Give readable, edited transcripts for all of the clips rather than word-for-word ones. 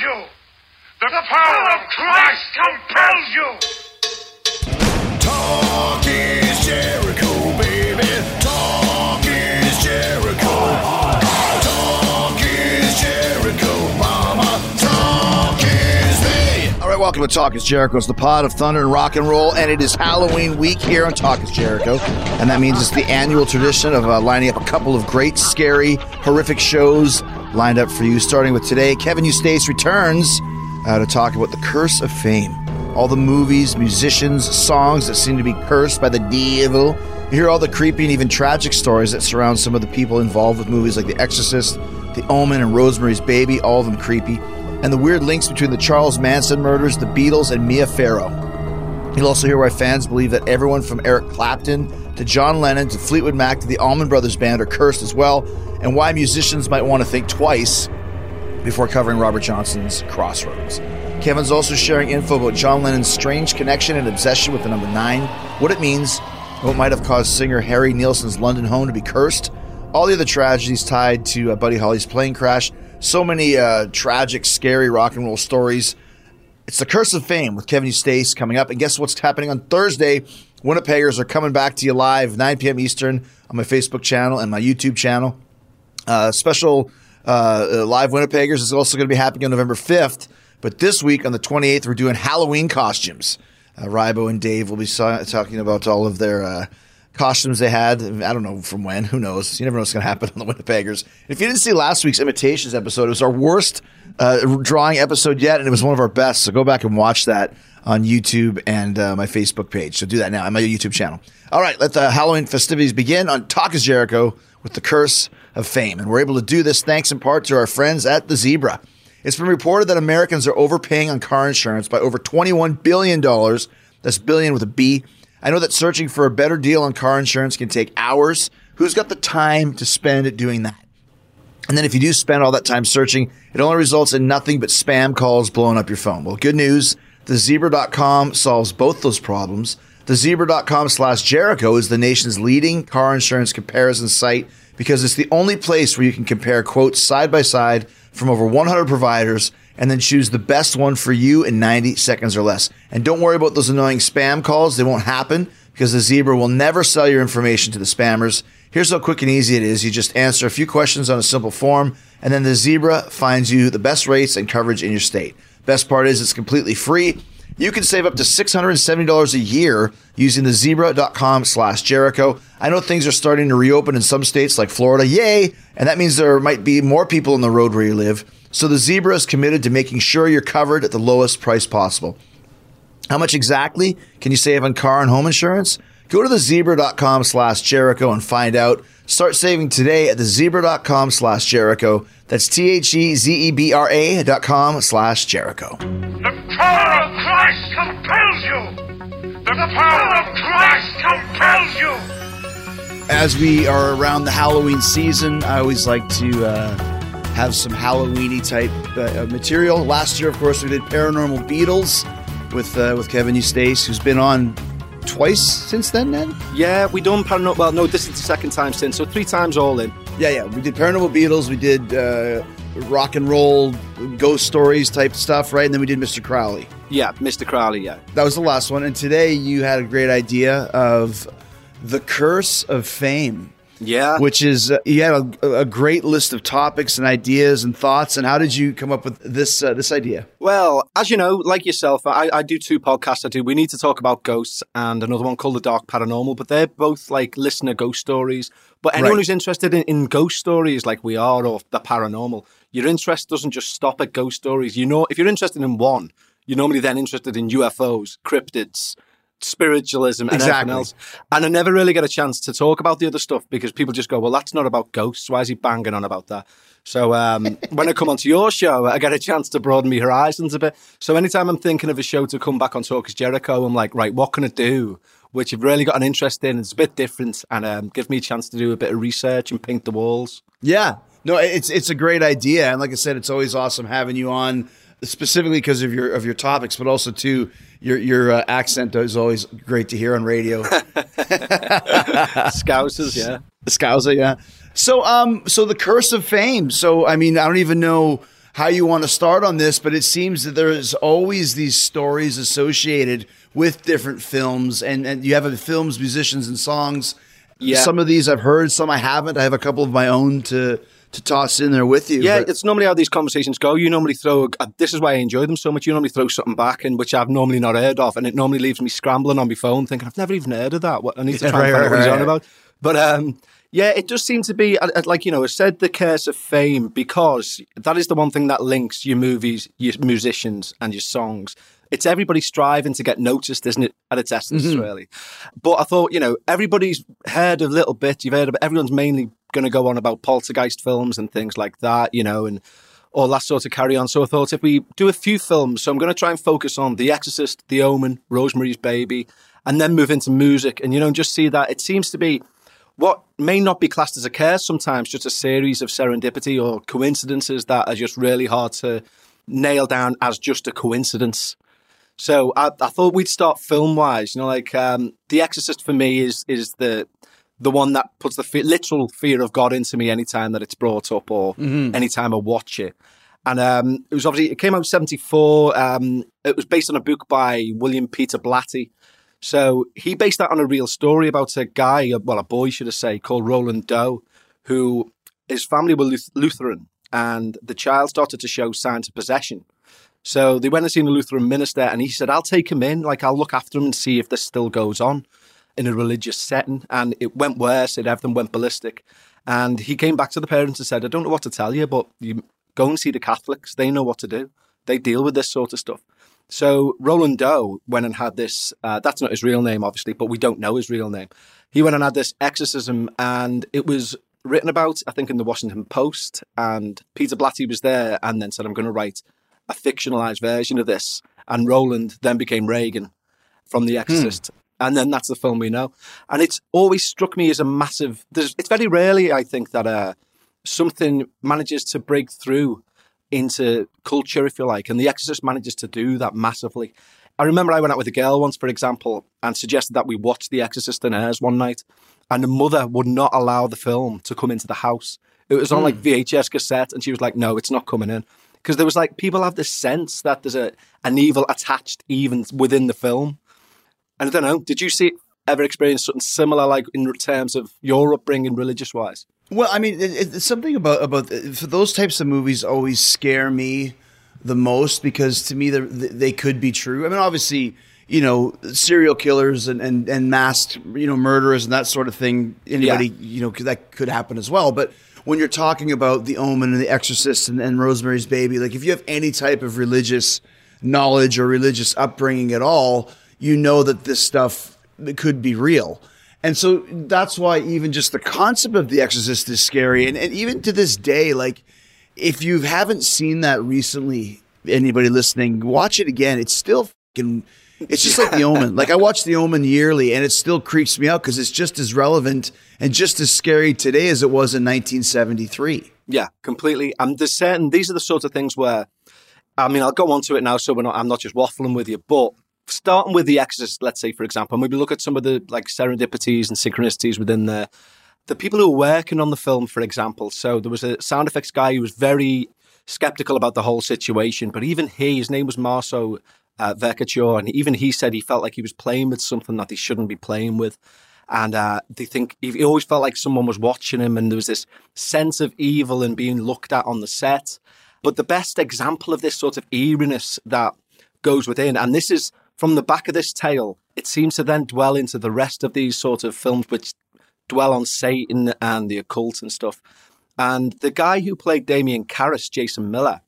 you. The power of Christ compels you. Talk is Jericho, baby. Talk is Jericho. Talk is Jericho, mama. Talk is me. All right, welcome to Talk is Jericho. It's the pod of thunder and rock and roll, and it is Halloween week here on Talk is Jericho. And that means it's the annual tradition of lining up a couple of great, scary, horrific shows lined up for you, starting with today. Kevin Eustace returns to talk about the curse of fame. All the movies, musicians, songs that seem to be cursed by the devil. You hear all the creepy and even tragic stories that surround some of the people involved with movies like The Exorcist, The Omen, and Rosemary's Baby, all of them creepy. And the weird links between the Charles Manson murders, the Beatles, and Mia Farrow. You'll also hear why fans believe that everyone from Eric Clapton to John Lennon to Fleetwood Mac to the Allman Brothers Band are cursed as well, and why musicians might want to think twice before covering Robert Johnson's Crossroads. Kevin's also sharing info about John Lennon's strange connection and obsession with the number 9, what it means, and what might have caused singer Harry Nilsson's London home to be cursed, all the other tragedies tied to Buddy Holly's plane crash, so many tragic, scary rock and roll stories. It's the curse of fame with Kevin Eustace coming up. And guess what's happening on Thursday? Winnipeggers are coming back to you live, 9 p.m. Eastern, on my Facebook channel and my YouTube channel. Special live Winnipeggers is also going to be happening on November 5th. But this week on the 28th, we're doing Halloween costumes. Ribo and Dave will be talking about all of their costumes they had. I don't know from when. Who knows? You never know what's going to happen on the Winnipeggers. If you didn't see last week's Imitations episode, it was our worst drawing episode yet, and it was one of our best. So go back and watch that on YouTube and my Facebook page. So do that now on my YouTube channel. All right, let the Halloween festivities begin on Talk is Jericho with the curse of fame. And we're able to do this thanks in part to our friends at The Zebra. It's been reported that Americans are overpaying on car insurance by over $21 billion. That's billion with a B. I know that searching for a better deal on car insurance can take hours. Who's got the time to spend doing that? And then if you do spend all that time searching, it only results in nothing but spam calls blowing up your phone. Well, good news. TheZebra.com solves both those problems. TheZebra.com/Jericho is the nation's leading car insurance comparison site because it's the only place where you can compare quotes side by side from over 100 providers and then choose the best one for you in 90 seconds or less. And don't worry about those annoying spam calls. They won't happen because the Zebra will never sell your information to the spammers. Here's how quick and easy it is. You just answer a few questions on a simple form, and then the Zebra finds you the best rates and coverage in your state. Best part is it's completely free. You can save up to $670 a year using the zebra.com/Jericho. I know things are starting to reopen in some states like Florida. Yay! And that means there might be more people on the road where you live. So the Zebra is committed to making sure you're covered at the lowest price possible. How much exactly can you save on car and home insurance? Go to the zebra.com/Jericho and find out. Start saving today at the zebra.com/Jericho. That's TheZebra.com/Jericho. The power of Christ compels you. The power of Christ compels you. As we are around the Halloween season, I always like to have some Halloween-y type material. Last year, of course, we did Paranormal Beatles with Kevin Eustace, who's been on twice since then, Ned? Yeah, we done Paranormal... Well, no, this is the second time since, so 3 times all in. Yeah, we did Paranormal Beatles, we did rock and roll, ghost stories type stuff, right? And then we did Mr. Crowley. Yeah, Mr. Crowley, yeah. That was the last one, and today you had a great idea of the curse of fame. Yeah. Which is, you had a great list of topics and ideas and thoughts. And how did you come up with this this idea? Well, as you know, like yourself, I do 2 podcasts. I do We Need to Talk About Ghosts and another one called The Dark Paranormal. But they're both like listener ghost stories. But anyone who's interested in ghost stories like we are or the paranormal, your interest doesn't just stop at ghost stories. You know, if you're interested in one, you're normally then interested in UFOs, cryptids, spiritualism and everything else. And I never really get a chance to talk about the other stuff because people just go, well, that's not about ghosts. Why is he banging on about that? So when I come onto your show, I get a chance to broaden my horizons a bit. So anytime I'm thinking of a show to come back on Talk is Jericho, I'm like, right, what can I do? Which I've really got an interest in. It's a bit different and give me a chance to do a bit of research and paint the walls. Yeah. No, it's a great idea. And like I said, it's always awesome having you on, specifically because of your topics, but also too your accent is always great to hear on radio. Scousers, yeah, Scouser, yeah. So the curse of fame. So I mean, I don't even know how you want to start on this, but it seems that there's always these stories associated with different films, and you have films, musicians, and songs. Yeah. Some of these I've heard, some I haven't. I have a couple of my own to toss in there with you. Yeah, it's normally how these conversations go. You normally throw, this is why I enjoy them so much, you normally throw something back in which I've normally not heard of, and it normally leaves me scrambling on my phone thinking, I've never even heard of that. I need to try and find out what he's on about. But yeah, it does seem to be, like, you know, I said the curse of fame, because that is the one thing that links your movies, your musicians, and your songs. It's everybody striving to get noticed, isn't it, at its essence, really. But I thought, you know, everybody's heard a little bit. You've heard of, everyone's mainly going to go on about poltergeist films and things like that, you know, and all that sort of carry on. So I thought if we do a few films, so I'm going to try and focus on The Exorcist, The Omen, Rosemary's Baby, and then move into music. And, you know, just see that it seems to be what may not be classed as a curse sometimes, just a series of serendipity or coincidences that are just really hard to nail down as just a coincidence. So I thought we'd start film-wise, you know, like The Exorcist for me is the one that puts the literal fear of God into me anytime that it's brought up or anytime I watch it. And it was obviously, it came out in 1974. It was based on a book by William Peter Blatty. So he based that on a real story about a guy, well, a boy, should I say, called Roland Doe, who his family were Lutheran, and the child started to show signs of possession. So they went and seen a Lutheran minister, and he said, I'll take him in, like I'll look after him and see if this still goes on in a religious setting. And it went worse, everything went ballistic. And he came back to the parents and said, I don't know what to tell you, but you go and see the Catholics. They know what to do. They deal with this sort of stuff. So Roland Doe went and had this, that's not his real name, obviously, but we don't know his real name. He went and had this exorcism, and it was written about, I think, in the Washington Post. And Peter Blatty was there and then said, I'm going to write a fictionalized version of this. And Roland then became Reagan from The Exorcist. And then that's the film we know. And it's always struck me as a massive, it's very rarely, I think, that something manages to break through into culture, if you like. And The Exorcist manages to do that massively. I remember I went out with a girl once, for example, and suggested that we watch The Exorcist in hers one night. And the mother would not allow the film to come into the house. It was on like VHS cassette. And she was like, no, it's not coming in. Because there was like, people have this sense that there's an evil attached even within the film. And I don't know, did you ever experience something similar, like in terms of your upbringing religious-wise? Well, I mean, it's something about those types of movies always scare me the most, because to me, they could be true. I mean, obviously, you know, serial killers and masked, you know, murderers and that sort of thing, anybody, you know, that could happen as well. But when you're talking about The Omen and The Exorcist and Rosemary's Baby, like if you have any type of religious knowledge or religious upbringing at all, you know that this stuff could be real. And so that's why even just the concept of The Exorcist is scary. And even to this day, like if you haven't seen that recently, anybody listening, watch it again. It's still fucking, it's just like The Omen. Like I watch The Omen yearly and it still creeps me out because it's just as relevant and just as scary today as it was in 1973. Yeah, completely. And there's certain, these are the sorts of things where, I mean, I'll go on to it now, so I'm not just waffling with you, but starting with The Exorcist, let's say, for example, and maybe look at some of the like serendipities and synchronicities within there. The people who were working on the film, for example, so there was a sound effects guy who was very skeptical about the whole situation, but even he, his name was Marceau Vercature, and even he said he felt like he was playing with something that he shouldn't be playing with. And they think he always felt like someone was watching him, and there was this sense of evil and being looked at on the set. But the best example of this sort of eeriness that goes within, and this is from the back of this tale, it seems to then dwell into the rest of these sort of films which dwell on Satan and the occult and stuff. And the guy who played Damien Karras, Jason Miller,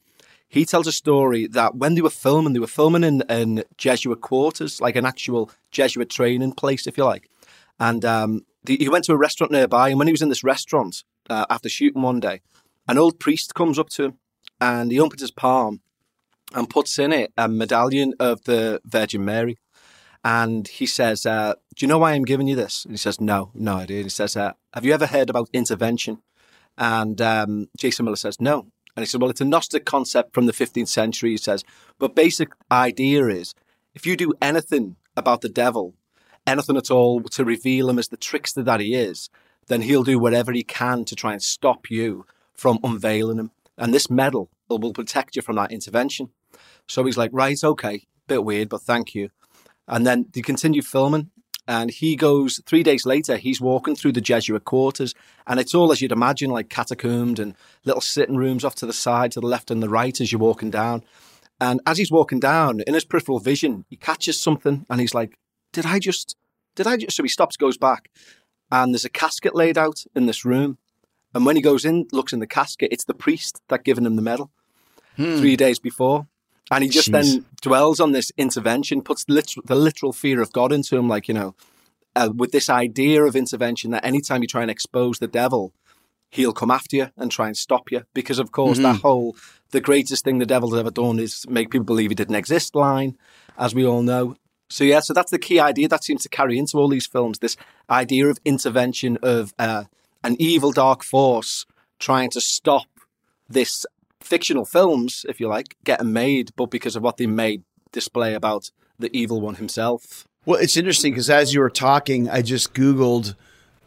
he tells a story that when they were filming in Jesuit quarters, like an actual Jesuit training place, if you like. And he went to a restaurant nearby, and when he was in this restaurant after shooting one day, an old priest comes up to him and he opens his palm and puts in it a medallion of the Virgin Mary. And he says, do you know why I'm giving you this? And he says, no idea. And he says, have you ever heard about intervention? And Jason Miller says, no. And he said, well, it's a Gnostic concept from the 15th century, he says. But basic idea is, if you do anything about the devil, anything at all to reveal him as the trickster that he is, then he'll do whatever he can to try and stop you from unveiling him. And this medal will protect you from that intervention. So he's like, right, okay, bit weird, but thank you. And then they continue filming. And he goes, 3 days later, he's walking through the Jesuit quarters. And it's all, as you'd imagine, like catacombed and little sitting rooms off to the side, to the left and the right as you're walking down. And as he's walking down, in his peripheral vision, he catches something. And he's like, did I just? So he stops, goes back. And there's a casket laid out in this room. And when he goes in, looks in the casket, it's the priest that given him the medal 3 days before. And he just then dwells on this intervention, puts the literal fear of God into him, like, you know, with this idea of intervention that anytime you try and expose the devil, he'll come after you and try and stop you. Because, of course, that whole, the greatest thing the devil's ever done is make people believe he didn't exist line, as we all know. So, yeah, so that's the key idea that seems to carry into all these films, this idea of intervention of an evil dark force trying to stop this fictional films, if you like, getting made, but because of what they made display about the evil one himself. Well, it's interesting because as you were talking, I just Googled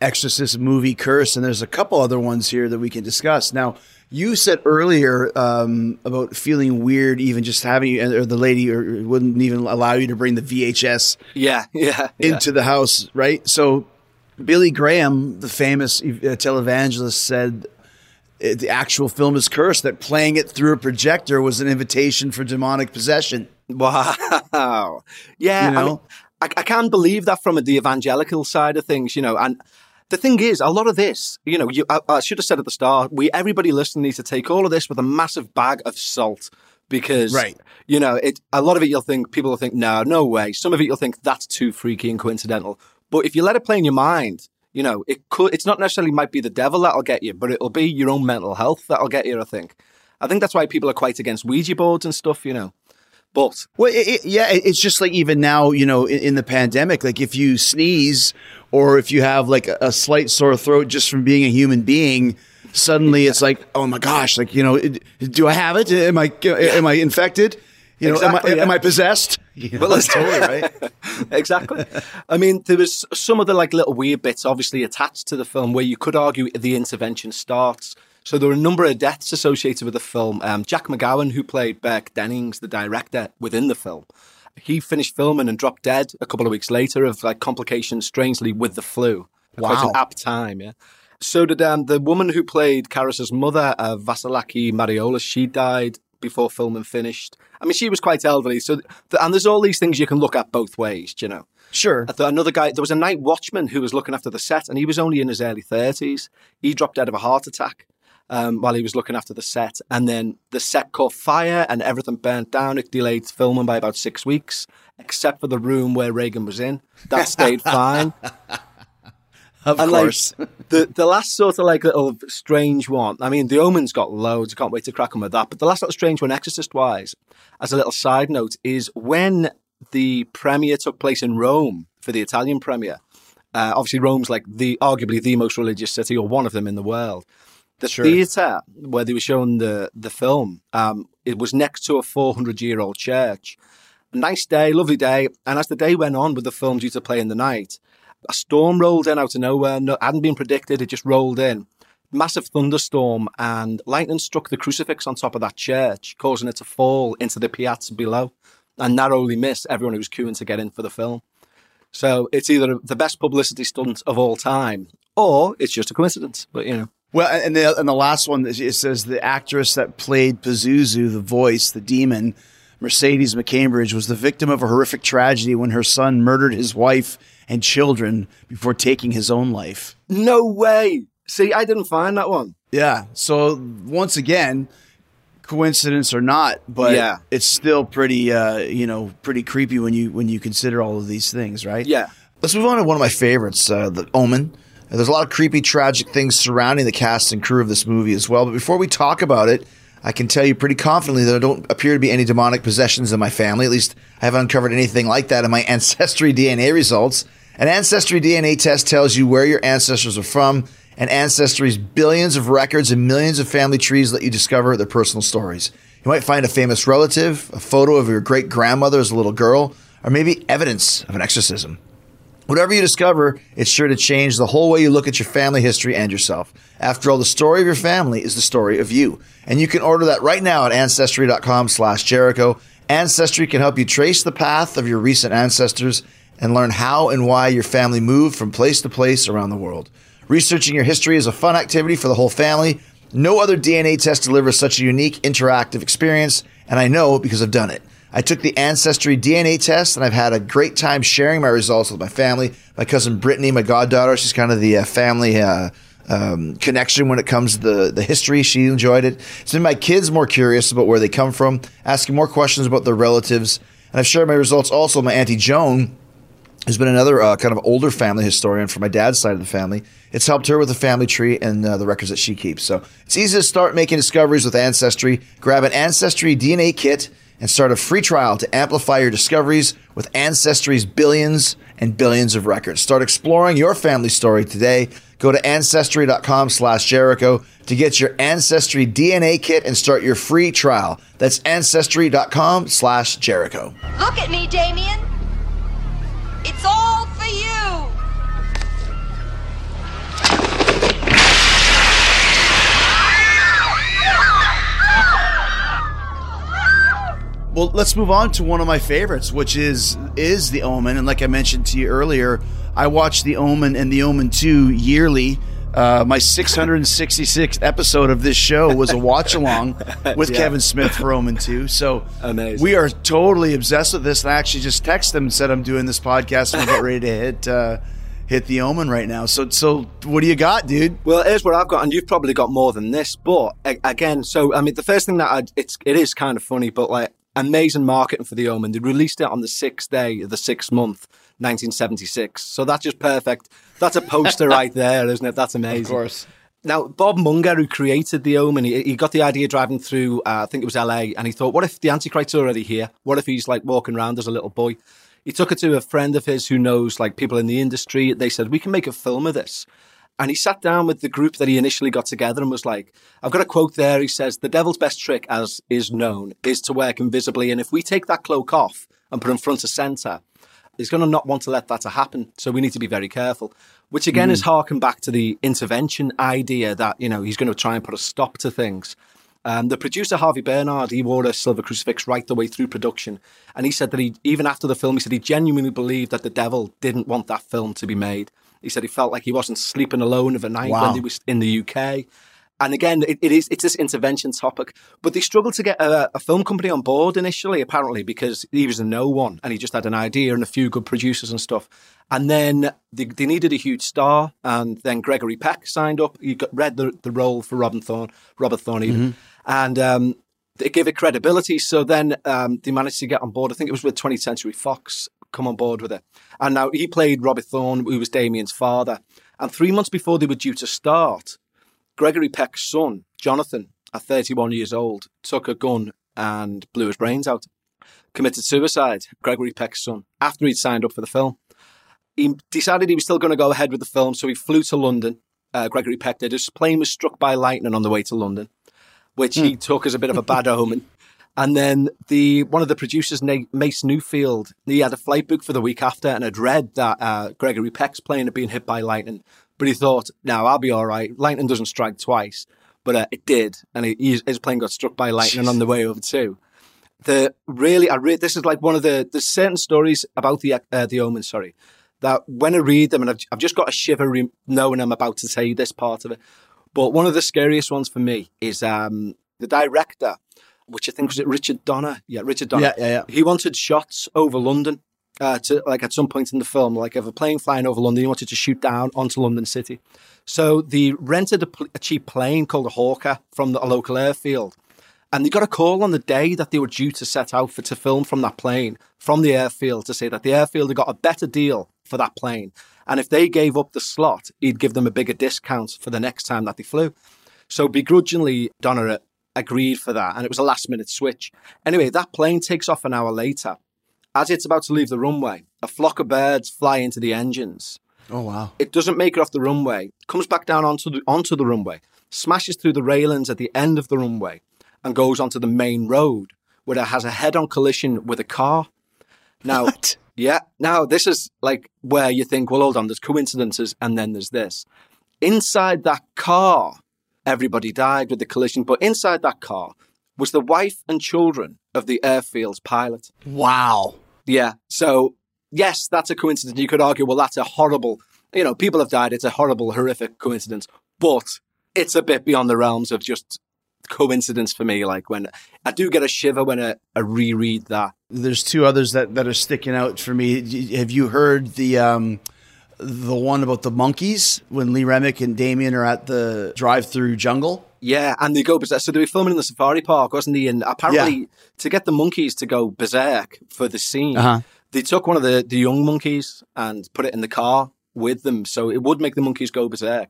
Exorcist movie curse, and there's a couple other ones here that we can discuss. Now, you said earlier about feeling weird, even just having, or the lady or wouldn't even allow you to bring the VHS into the house, right? So Billy Graham, the famous televangelist, said, the actual film is cursed, that playing it through a projector was an invitation for demonic possession. Wow. Yeah. You know? I mean, I can believe that from the evangelical side of things, you know. And the thing is, a lot of this, you know, I should have said at the start, everybody listening needs to take all of this with a massive bag of salt because, you know, a lot of it people will think, no way. Some of it you'll think that's too freaky and coincidental. But if you let it play in your mind, you know, it's not necessarily might be the devil that'll get you, but it'll be your own mental health that'll get you, I think. I think that's why people are quite against Ouija boards and stuff, you know. But well, it's just like even now, you know, in the pandemic, like if you sneeze or if you have like a slight sore throat just from being a human being, suddenly it's like, oh my gosh, like, you know, do I have it? Am I infected? You know, exactly, am I possessed? Yeah, well, that's totally right. Exactly. I mean, there was some of the like little weird bits obviously attached to the film where you could argue the intervention starts. So there were a number of deaths associated with the film. Jack McGowan, who played Burke Dennings, the director within the film, he finished filming and dropped dead a couple of weeks later of like complications, strangely, with the flu. Wow. Quite an apt time, yeah. So did the woman who played Karis's mother, Vasiliki Mariolis, she died before filming finished. I mean, she was quite elderly. So, and there's all these things you can look at both ways, you know. Sure. Another guy, there was a night watchman who was looking after the set, and he was only in his early 30s. He dropped dead of a heart attack while he was looking after the set. And then the set caught fire and everything burnt down. It delayed filming by about 6 weeks, except for the room where Reagan was in. That stayed fine. Of course. Like, the last sort of like little strange one, I mean, The Omen's got loads. I can't wait to crack on with that. But the last little strange one, Exorcist-wise, as a little side note, is when the premiere took place in Rome for the Italian premiere. Obviously, Rome's like arguably the most religious city or one of them in the world. The theatre where they were showing the film, it was next to a 400-year-old church. Nice day, lovely day. And as the day went on with the film due to play in the night, a storm rolled in out of nowhere. No, hadn't been predicted. It just rolled in. Massive thunderstorm, and lightning struck the crucifix on top of that church, causing it to fall into the piazza below and narrowly miss everyone who was queuing to get in for the film. So it's either the best publicity stunt of all time or it's just a coincidence, but you know. Well, and the last one, it says the actress that played Pazuzu, the voice, the demon, Mercedes McCambridge, was the victim of a horrific tragedy when her son murdered his wife and children before taking his own life. No way. See, I didn't find that one. Yeah. So once again, coincidence or not, but it's still pretty, pretty creepy when you consider all of these things, right? Yeah. Let's move on to one of my favorites, The Omen. There's a lot of creepy, tragic things surrounding the cast and crew of this movie as well. But before we talk about it, I can tell you pretty confidently that there don't appear to be any demonic possessions in my family. At least I haven't uncovered anything like that in my Ancestry DNA results. An Ancestry DNA test tells you where your ancestors are from, and Ancestry's billions of records and millions of family trees let you discover their personal stories. You might find a famous relative, a photo of your great-grandmother as a little girl, or maybe evidence of an exorcism. Whatever you discover, it's sure to change the whole way you look at your family history and yourself. After all, the story of your family is the story of you. And you can order that right now at Ancestry.com/Jericho. Ancestry can help you trace the path of your recent ancestors and learn how and why your family moved from place to place around the world. Researching your history is a fun activity for the whole family. No other DNA test delivers such a unique, interactive experience, and I know because I've done it. I took the Ancestry DNA test, and I've had a great time sharing my results with my family. My cousin Brittany, my goddaughter, she's kind of the family connection when it comes to the history. She enjoyed it. It's made my kids more curious about where they come from, asking more questions about their relatives. And I've shared my results also with my Auntie Joan, who's been another kind of older family historian from my dad's side of the family. It's helped her with the family tree and the records that she keeps. So it's easy to start making discoveries with Ancestry. Grab an Ancestry DNA kit and start a free trial to amplify your discoveries with Ancestry's billions and billions of records. Start exploring your family story today. Go to Ancestry.com/Jericho to get your Ancestry DNA kit and start your free trial. That's Ancestry.com/Jericho. Look at me, Damien. It's all for you. Well, let's move on to one of my favorites, which is The Omen. And like I mentioned to you earlier, I watch The Omen and The Omen 2 yearly. My 666th episode of this show was a watch-along with Kevin Smith for Omen 2. So amazing. We are totally obsessed with this. And I actually just texted him and said, I'm doing this podcast and I'm about ready to hit The Omen right now. So what do you got, dude? Well, here's what I've got, and you've probably got more than this. But, again, so, I mean, the first thing that it is kind of funny, but, like, amazing marketing for The Omen. They released it on the 6th day of the 6th month, 1976. So that's just perfect. That's a poster right there, isn't it? That's amazing. Of course. Now, Bob Munger, who created The Omen, he got the idea driving through, I think it was LA, and he thought, what if the Antichrist's already here? What if he's, like, walking around as a little boy? He took it to a friend of his who knows, like, people in the industry. They said, we can make a film of this. And he sat down with the group that he initially got together and was like, I've got a quote there. He says, the devil's best trick, as is known, is to work invisibly. And if we take that cloak off and put in front of center, he's going to not want to let that to happen. So we need to be very careful, which again is harking back to the intervention idea that, you know, he's going to try and put a stop to things. The producer, Harvey Bernard, he wore a silver crucifix right the way through production. And he said that even after the film, he said he genuinely believed that the devil didn't want that film to be made. He said he felt like he wasn't sleeping alone overnight when he was in the UK. And again, it's this intervention topic. But they struggled to get a film company on board initially, apparently, because he was a no one and he just had an idea and a few good producers and stuff. And then they needed a huge star. And then Gregory Peck signed up. He read the role for Robert Thorne. And they gave it credibility. So then they managed to get on board. I think it was with 20th Century Fox. Come on board with it. And now he played Robert Thorne, who was Damien's father. And 3 months before they were due to start, Gregory Peck's son, Jonathan, at 31 years old, took a gun and blew his brains out. Committed suicide, Gregory Peck's son, after he'd signed up for the film. He decided he was still going to go ahead with the film, so he flew to London. Gregory Peck did. His plane was struck by lightning on the way to London, which he took as a bit of a bad omen. And then one of the producers, Mace Newfield, he had a flight book for the week after and had read that Gregory Peck's plane had been hit by lightning. But he thought, no, I'll be all right. Lightning doesn't strike twice. But it did. And his plane got struck by lightning on the way over too. This is like one of the certain stories about the Omen, sorry, that when I read them, and I've just got a shiver knowing I'm about to say this part of it. But one of the scariest ones for me is the director, which I think was Richard Donner. Yeah, Richard Donner. Yeah. He wanted shots over London to, like, at some point in the film, like of a plane flying over London, he wanted to shoot down onto London City. So they rented a cheap plane called a Hawker from a local airfield. And they got a call on the day that they were due to set out to film from that plane, from the airfield, to say that the airfield had got a better deal for that plane. And if they gave up the slot, he'd give them a bigger discount for the next time that they flew. So begrudgingly, Donner agreed for that, and it was a last-minute switch. Anyway, that plane takes off an hour later. As it's about to leave the runway, a flock of birds fly into the engines. Oh, wow. It doesn't make it off the runway, comes back down onto the runway, smashes through the railings at the end of the runway, and goes onto the main road, where it has a head-on collision with a car. Now, Yeah. Now, this is like where you think, well, hold on, there's coincidences and then there's this. Inside that car, everybody died with the collision, but inside that car was the wife and children of the Airfields pilot. Wow. Yeah. So, yes, that's a coincidence. You could argue, well, that's a horrible, you know, people have died. It's a horrible, horrific coincidence, but it's a bit beyond the realms of just coincidence for me. Like, when I do get a shiver when I reread that. There's two others that are sticking out for me. Have you heard the one about the monkeys when Lee Remick and Damien are at the drive-through jungle? Yeah, and they go berserk. So they were filming in the safari park, wasn't he? And apparently, to get the monkeys to go berserk for the scene, they took one of the young monkeys and put it in the car with them, so it would make the monkeys go berserk.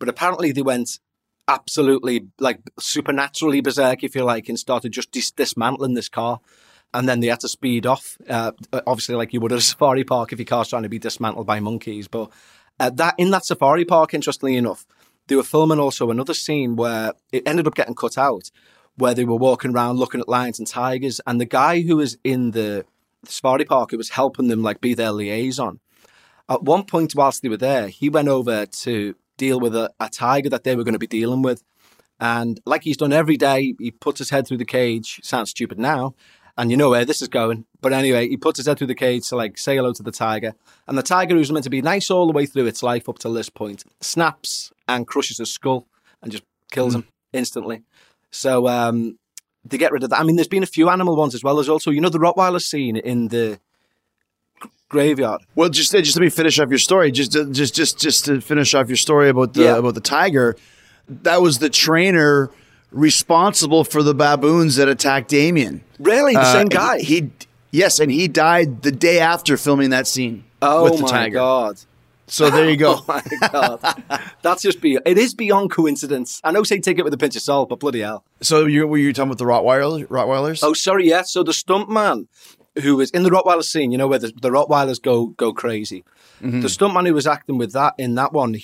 But apparently, they went absolutely like supernaturally berserk, if you like, and started just dismantling this car. And then they had to speed off, obviously, like you would at a safari park if your car's trying to be dismantled by monkeys. But in that safari park, interestingly enough, they were filming also another scene where it ended up getting cut out, where they were walking around looking at lions and tigers. And the guy who was in the safari park, who was helping them like be their liaison, at one point whilst they were there, he went over to deal with a tiger that they were going to be dealing with. And like he's done every day, he puts his head through the cage. Sounds stupid now, and you know where this is going. But anyway, he puts his head through the cage to like say hello to the tiger. And the tiger, who's meant to be nice all the way through its life up till this point, snaps and crushes his skull and just kills him instantly. So they get rid of that. I mean, there's been a few animal ones as well. There's also, you know, the Rottweiler scene in the graveyard. Well, just let me finish off your story. Just to finish off your story about the tiger. That was the trainer responsible for the baboons that attacked Damien. Really? The same guy? And he died the day after filming that scene with the tiger. Oh, my God. So there you go. Oh, my God. That's just it is beyond coincidence. I know, say take it with a pinch of salt, but bloody hell. So were you talking about the Rottweilers? Oh, sorry, yeah. So the stunt man who was in the Rottweiler scene, you know, where the Rottweilers go crazy. Mm-hmm. The stunt man who was acting with that in that one,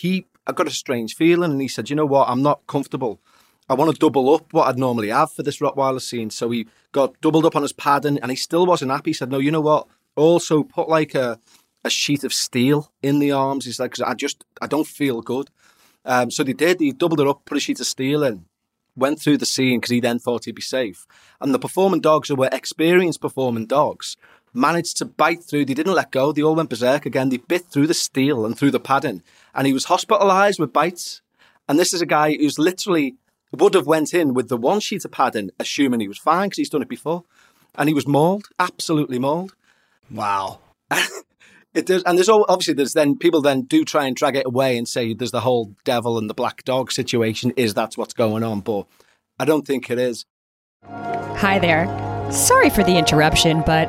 I got a strange feeling, and he said, you know what, I'm not comfortable. I want to double up what I'd normally have for this Rottweiler scene. So he got doubled up on his padding, and he still wasn't happy. He said, no, you know what, also put like a sheet of steel in the arms. He's like, 'cause I don't feel good. So they did. He doubled it up, put a sheet of steel in, went through the scene because he then thought he'd be safe. And the performing dogs, who were experienced performing dogs, managed to bite through. They didn't let go. They all went berserk again. They bit through the steel and through the padding, and he was hospitalized with bites. And this is a guy who's literally would have went in with the one sheet of padding, assuming he was fine because he's done it before. And he was mauled, absolutely mauled. Wow. It does, and people do try and drag it away and say there's the whole devil and the black dog situation. Is that's what's going on? But I don't think it is. Hi there. Sorry for the interruption, but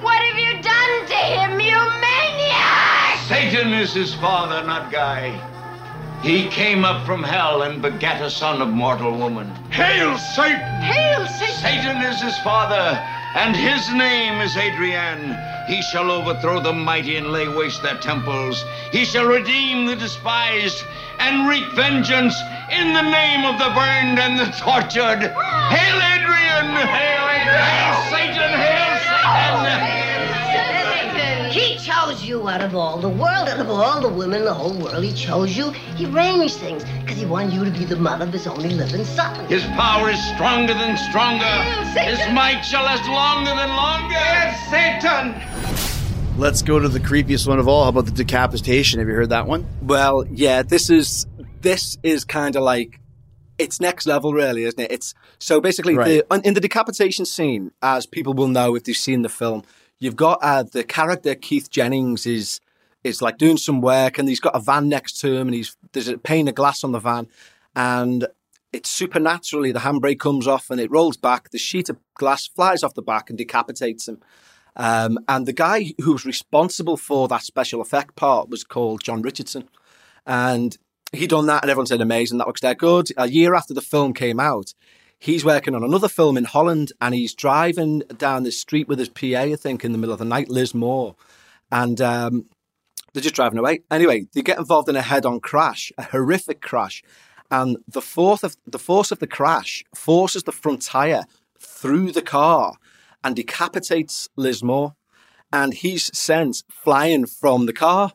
What have you done to him, you maniac? Satan is his father, not Guy. He came up from hell and begat a son of mortal woman. Hail Satan! Hail Satan! Satan is his father, and his name is Adrian. He shall overthrow the mighty and lay waste their temples. He shall redeem the despised and wreak vengeance in the name of the burned and the tortured. Hail Adrian! Hail Adrian! Hail Satan! Hail Satan! Hail Satan! He chose you out of all the world, out of all the women in the whole world. He chose you. He arranged things because he wanted you to be the mother of his only living son. His power is stronger than stronger. His might shall last longer than longer. Yes, Satan! Let's go to the creepiest one of all. How about the decapitation? Have you heard that one? Well, yeah, this is kind of like, it's next level, really, isn't it? It's so basically right. In the decapitation scene, as people will know if they've seen the film, you've got the character Keith Jennings is like doing some work, and he's got a van next to him, and there's a pane of glass on the van, and it's supernaturally the handbrake comes off and it rolls back. The sheet of glass flies off the back and decapitates him. And the guy who was responsible for that special effect part was called John Richardson. And he'd done that and everyone said, amazing, that looks dead good. A year after the film came out, he's working on another film in Holland and he's driving down the street with his PA, I think, in the middle of the night, Liz Moore. And they're just driving away. Anyway, they get involved in a head-on crash, a horrific crash. And the force of the crash forces the front tire through the car and decapitates Liz Moore. And he's sent flying from the car.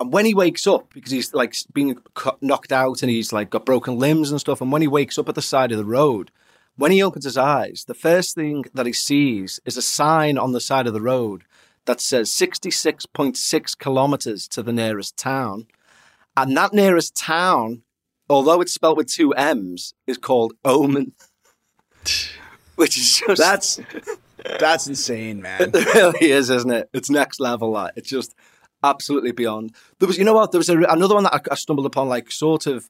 And when he wakes up, because he's like being knocked out and he's like got broken limbs and stuff. And when he wakes up at the side of the road, when he opens his eyes, the first thing that he sees is a sign on the side of the road that says 66.6 kilometers to the nearest town. And that nearest town, although it's spelled with two M's, is called Omen. Which is just... That's insane, man. It really is, isn't it? It's next level, like. It's just absolutely beyond. There was, you know what? There was another one that I stumbled upon, like, sort of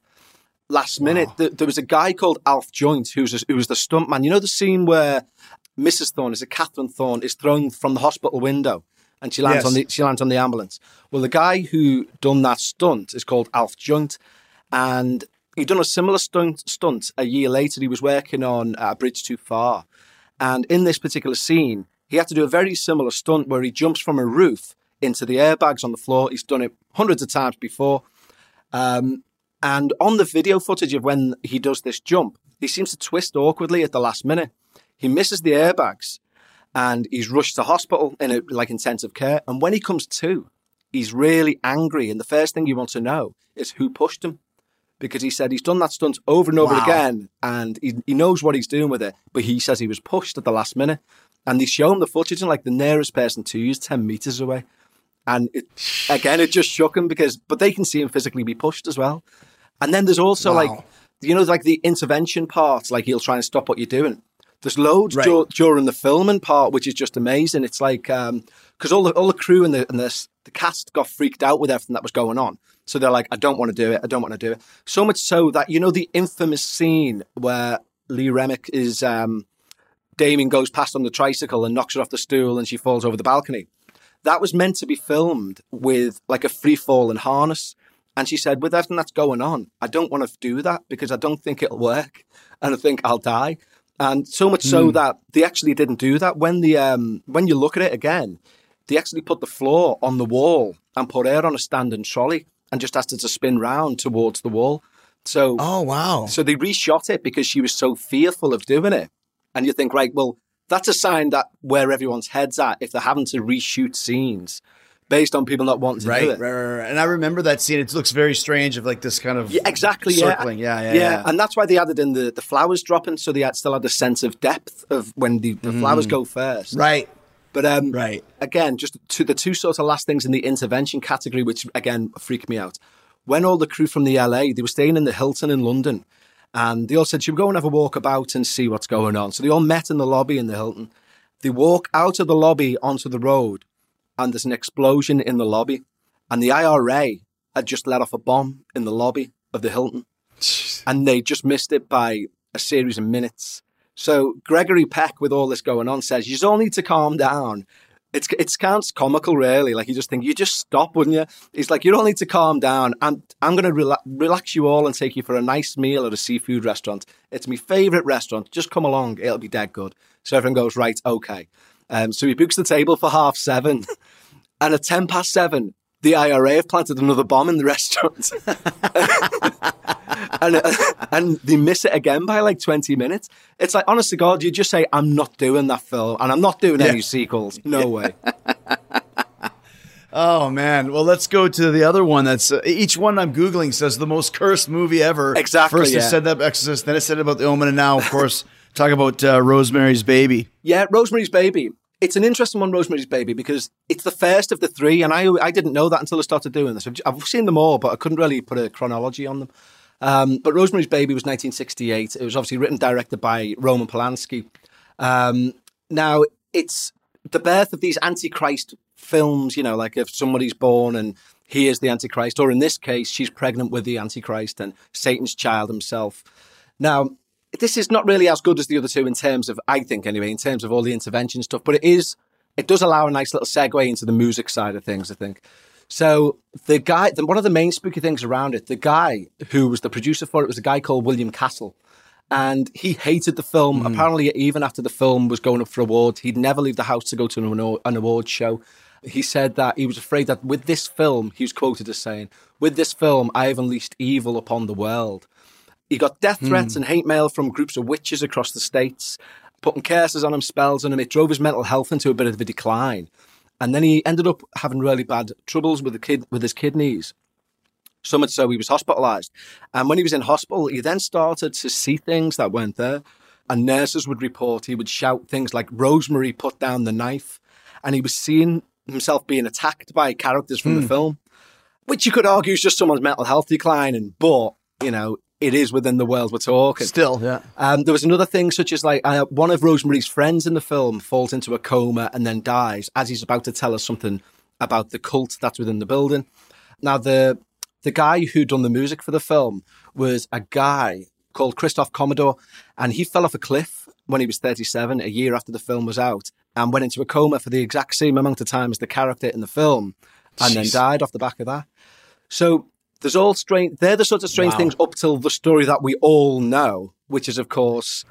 last minute. Wow. There was a guy called Alf Joint, who was the stuntman. You know the scene where Mrs. Thorne, Catherine Thorne, is thrown from the hospital window and she lands on the ambulance. Well, the guy who done that stunt is called Alf Joint, and he'd done a similar stunt a year later. He was working on Bridge Too Far, and in this particular scene, he had to do a very similar stunt where he jumps from a roof into the airbags on the floor. He's done it hundreds of times before, and on the video footage of when he does this jump, he seems to twist awkwardly at the last minute. He misses the airbags and he's rushed to hospital in intensive care. And when he comes to, he's really angry. And the first thing you want to know is who pushed him, because he said he's done that stunt over and over again and he knows what he's doing with it. But he says he was pushed at the last minute. And they show him the footage and the nearest person to you is 10 meters away. And it just shook him but they can see him physically be pushed as well. And then there's also the intervention part, he'll try and stop what you're doing. There's loads during the filming part, which is just amazing. It's because all the crew and the cast got freaked out with everything that was going on. So they're like, I don't want to do it. So much so that, the infamous scene where Lee Remick is, Damien goes past on the tricycle and knocks her off the stool and she falls over the balcony. That was meant to be filmed with a free fall and harness. And she said, with everything that's going on, I don't want to do that because I don't think it'll work and I think I'll die. And so much so that they actually didn't do that. When the when you look at it again, they actually put the floor on the wall and put her on a standing trolley and just asked her to spin round towards the wall. So, oh wow! So they reshot it because she was so fearful of doing it. And you think, that's a sign that where everyone's heads at if they're having to reshoot scenes based on people not wanting to do it. Right. And I remember that scene. It looks very strange of this kind of circling. Yeah. And that's why they added in the flowers dropping, so they still had the sense of depth of when the flowers go first. Right. But again, just to the two sort of last things in the intervention category, which again freaked me out. When all the crew from the LA, they were staying in the Hilton in London, and they all said, should we go and have a walk about and see what's going on? So they all met in the lobby in the Hilton. They walk out of the lobby onto the road, and there's an explosion in the lobby. And the IRA had just let off a bomb in the lobby of the Hilton. And they just missed it by a series of minutes. So Gregory Peck, with all this going on, says, you just all need to calm down. It sounds comical, really. You just think, you just stop, wouldn't you? He's like, you all need to calm down. I'm going to relax you all and take you for a nice meal at a seafood restaurant. It's my favourite restaurant. Just come along. It'll be dead good. So everyone goes, right, okay. So he books the table for 7:30, and at 7:10, the IRA have planted another bomb in the restaurant, and they miss it again by 20 minutes. It's honest to God, you just say, "I'm not doing that film, and I'm not doing any sequels. No way." Oh man! Well, let's go to the other one. That's each one I'm googling says the most cursed movie ever. Exactly. First it said that Exorcist, then it said about The Omen, and now, of course. Talk about Rosemary's Baby. Yeah, Rosemary's Baby. It's an interesting one, Rosemary's Baby, because it's the first of the three, and I didn't know that until I started doing this. I've seen them all, but I couldn't really put a chronology on them. But Rosemary's Baby was 1968. It was obviously written and directed by Roman Polanski. Now, it's the birth of these Antichrist films, if somebody's born and he is the Antichrist, or in this case, she's pregnant with the Antichrist and Satan's child himself. Now, this is not really as good as the other two in terms of, I think anyway, in terms of all the intervention stuff, but it is it does allow a nice little segue into the music side of things, I think. So the guy, one of the main spooky things around it, the guy who was the producer for it was a guy called William Castle. And he hated the film. Mm. Apparently, even after the film was going up for awards, he'd never leave the house to go to an award show. He said that he was afraid that with this film, he was quoted as saying, with this film, I have unleashed evil upon the world. He got death threats and hate mail from groups of witches across the states, putting curses on him, spells on him. It drove his mental health into a bit of a decline. And then he ended up having really bad troubles with his kidneys. So much so he was hospitalized. And when he was in hospital, he then started to see things that weren't there. And nurses would report, he would shout things like, Rosemary put down the knife. And he was seeing himself being attacked by characters from the film, which you could argue is just someone's mental health declining, but, you know, it is within the world we're talking. Still, yeah. There was another thing such as like one of Rosemary's friends in the film falls into a coma and then dies as he's about to tell us something about the cult that's within the building. Now, the guy who'd done the music for the film was a guy called Christoph Commodore, and he fell off a cliff when he was 37, a year after the film was out, and went into a coma for the exact same amount of time as the character in the film, and then died off the back of that. So there's all strange, they're the sorts of strange things up till the story that we all know, which is, of course,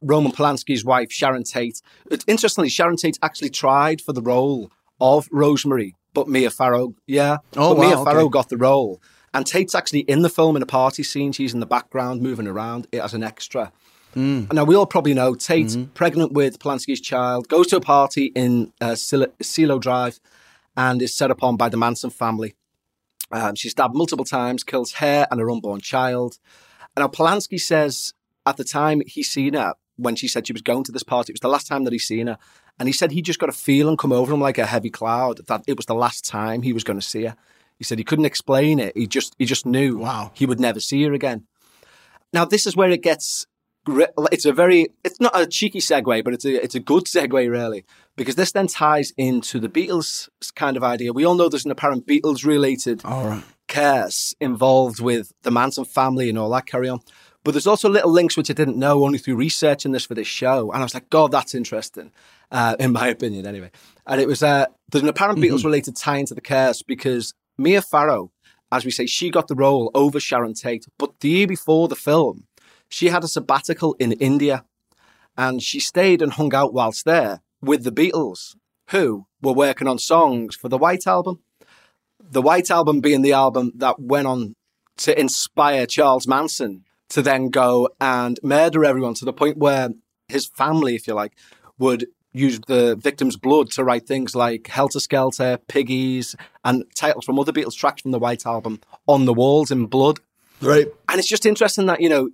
Roman Polanski's wife, Sharon Tate. Interestingly, Sharon Tate actually tried for the role of Rosemary, but Mia Farrow, Mia Farrow got the role. And Tate's actually in the film in a party scene. She's in the background moving around as an extra. Now, we all probably know Tate, pregnant with Polanski's child, goes to a party in Silo Drive and is set upon by the Manson family. She's stabbed multiple times, kills her and her unborn child. And now Polanski says at the time he seen her, when she said she was going to this party, it was the last time that he seen her. And he said he just got a feeling come over him like a heavy cloud that it was the last time he was going to see her. He said he couldn't explain it. He just knew he would never see her again. Now, this is where it gets... It's not a cheeky segue, but it's a good segue, really, because this then ties into the Beatles kind of idea. We all know there's an apparent Beatles-related curse involved with the Manson family and all that carry-on. But there's also little links which I didn't know only through researching this for this show. And I was like, God, that's interesting, in my opinion, anyway. And it was there's an apparent Beatles-related tie into the curse because Mia Farrow, as we say, she got the role over Sharon Tate. But the year before the film, she had a sabbatical in India and she stayed and hung out whilst there with the Beatles, who were working on songs for the White Album. The White Album being the album that went on to inspire Charles Manson to then go and murder everyone to the point where his family, if you like, would use the victim's blood to write things like Helter Skelter, Piggies, and titles from other Beatles tracks from the White Album on the walls in blood. Right. And it's just interesting that, you know,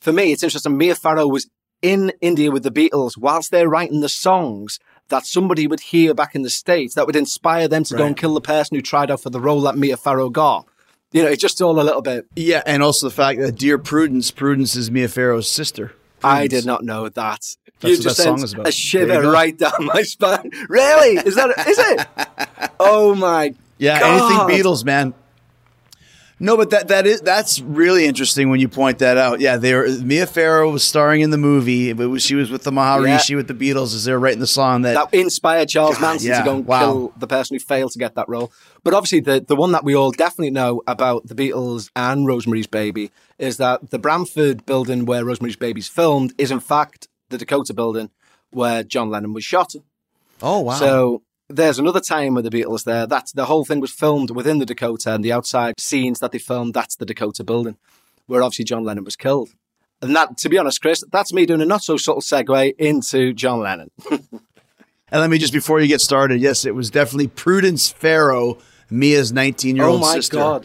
for me, it's interesting. Mia Farrow was in India with the Beatles whilst they're writing the songs that somebody would hear back in the States that would inspire them to go and kill the person who tried out for the role that Mia Farrow got. You know, it's just all a little bit. Yeah, and also the fact that Dear Prudence is Mia Farrow's sister. Prudence. I did not know that. That's you just sent a shiver right down my spine. Really? Is that? Is it? Oh my God. Yeah, anything Beatles, man. No, but that's really interesting when you point that out. Yeah, Mia Farrow was starring in the movie. She was with the Maharishi with the Beatles as they were writing the song that inspired Charles Manson to go and kill the person who failed to get that role. But obviously, the one that we all definitely know about the Beatles and Rosemary's Baby is that the Bramford building where Rosemary's Baby's filmed is in fact the Dakota building where John Lennon was shot. Oh wow! So. There's another time with the Beatles there. That's the whole thing was filmed within the Dakota, and the outside scenes that they filmed, that's the Dakota building, where obviously John Lennon was killed. And that, to be honest, Chris, that's me doing a not-so-subtle segue into John Lennon. And let me just, before you get started, yes, it was definitely Prudence Farrow, Mia's 19-year-old sister,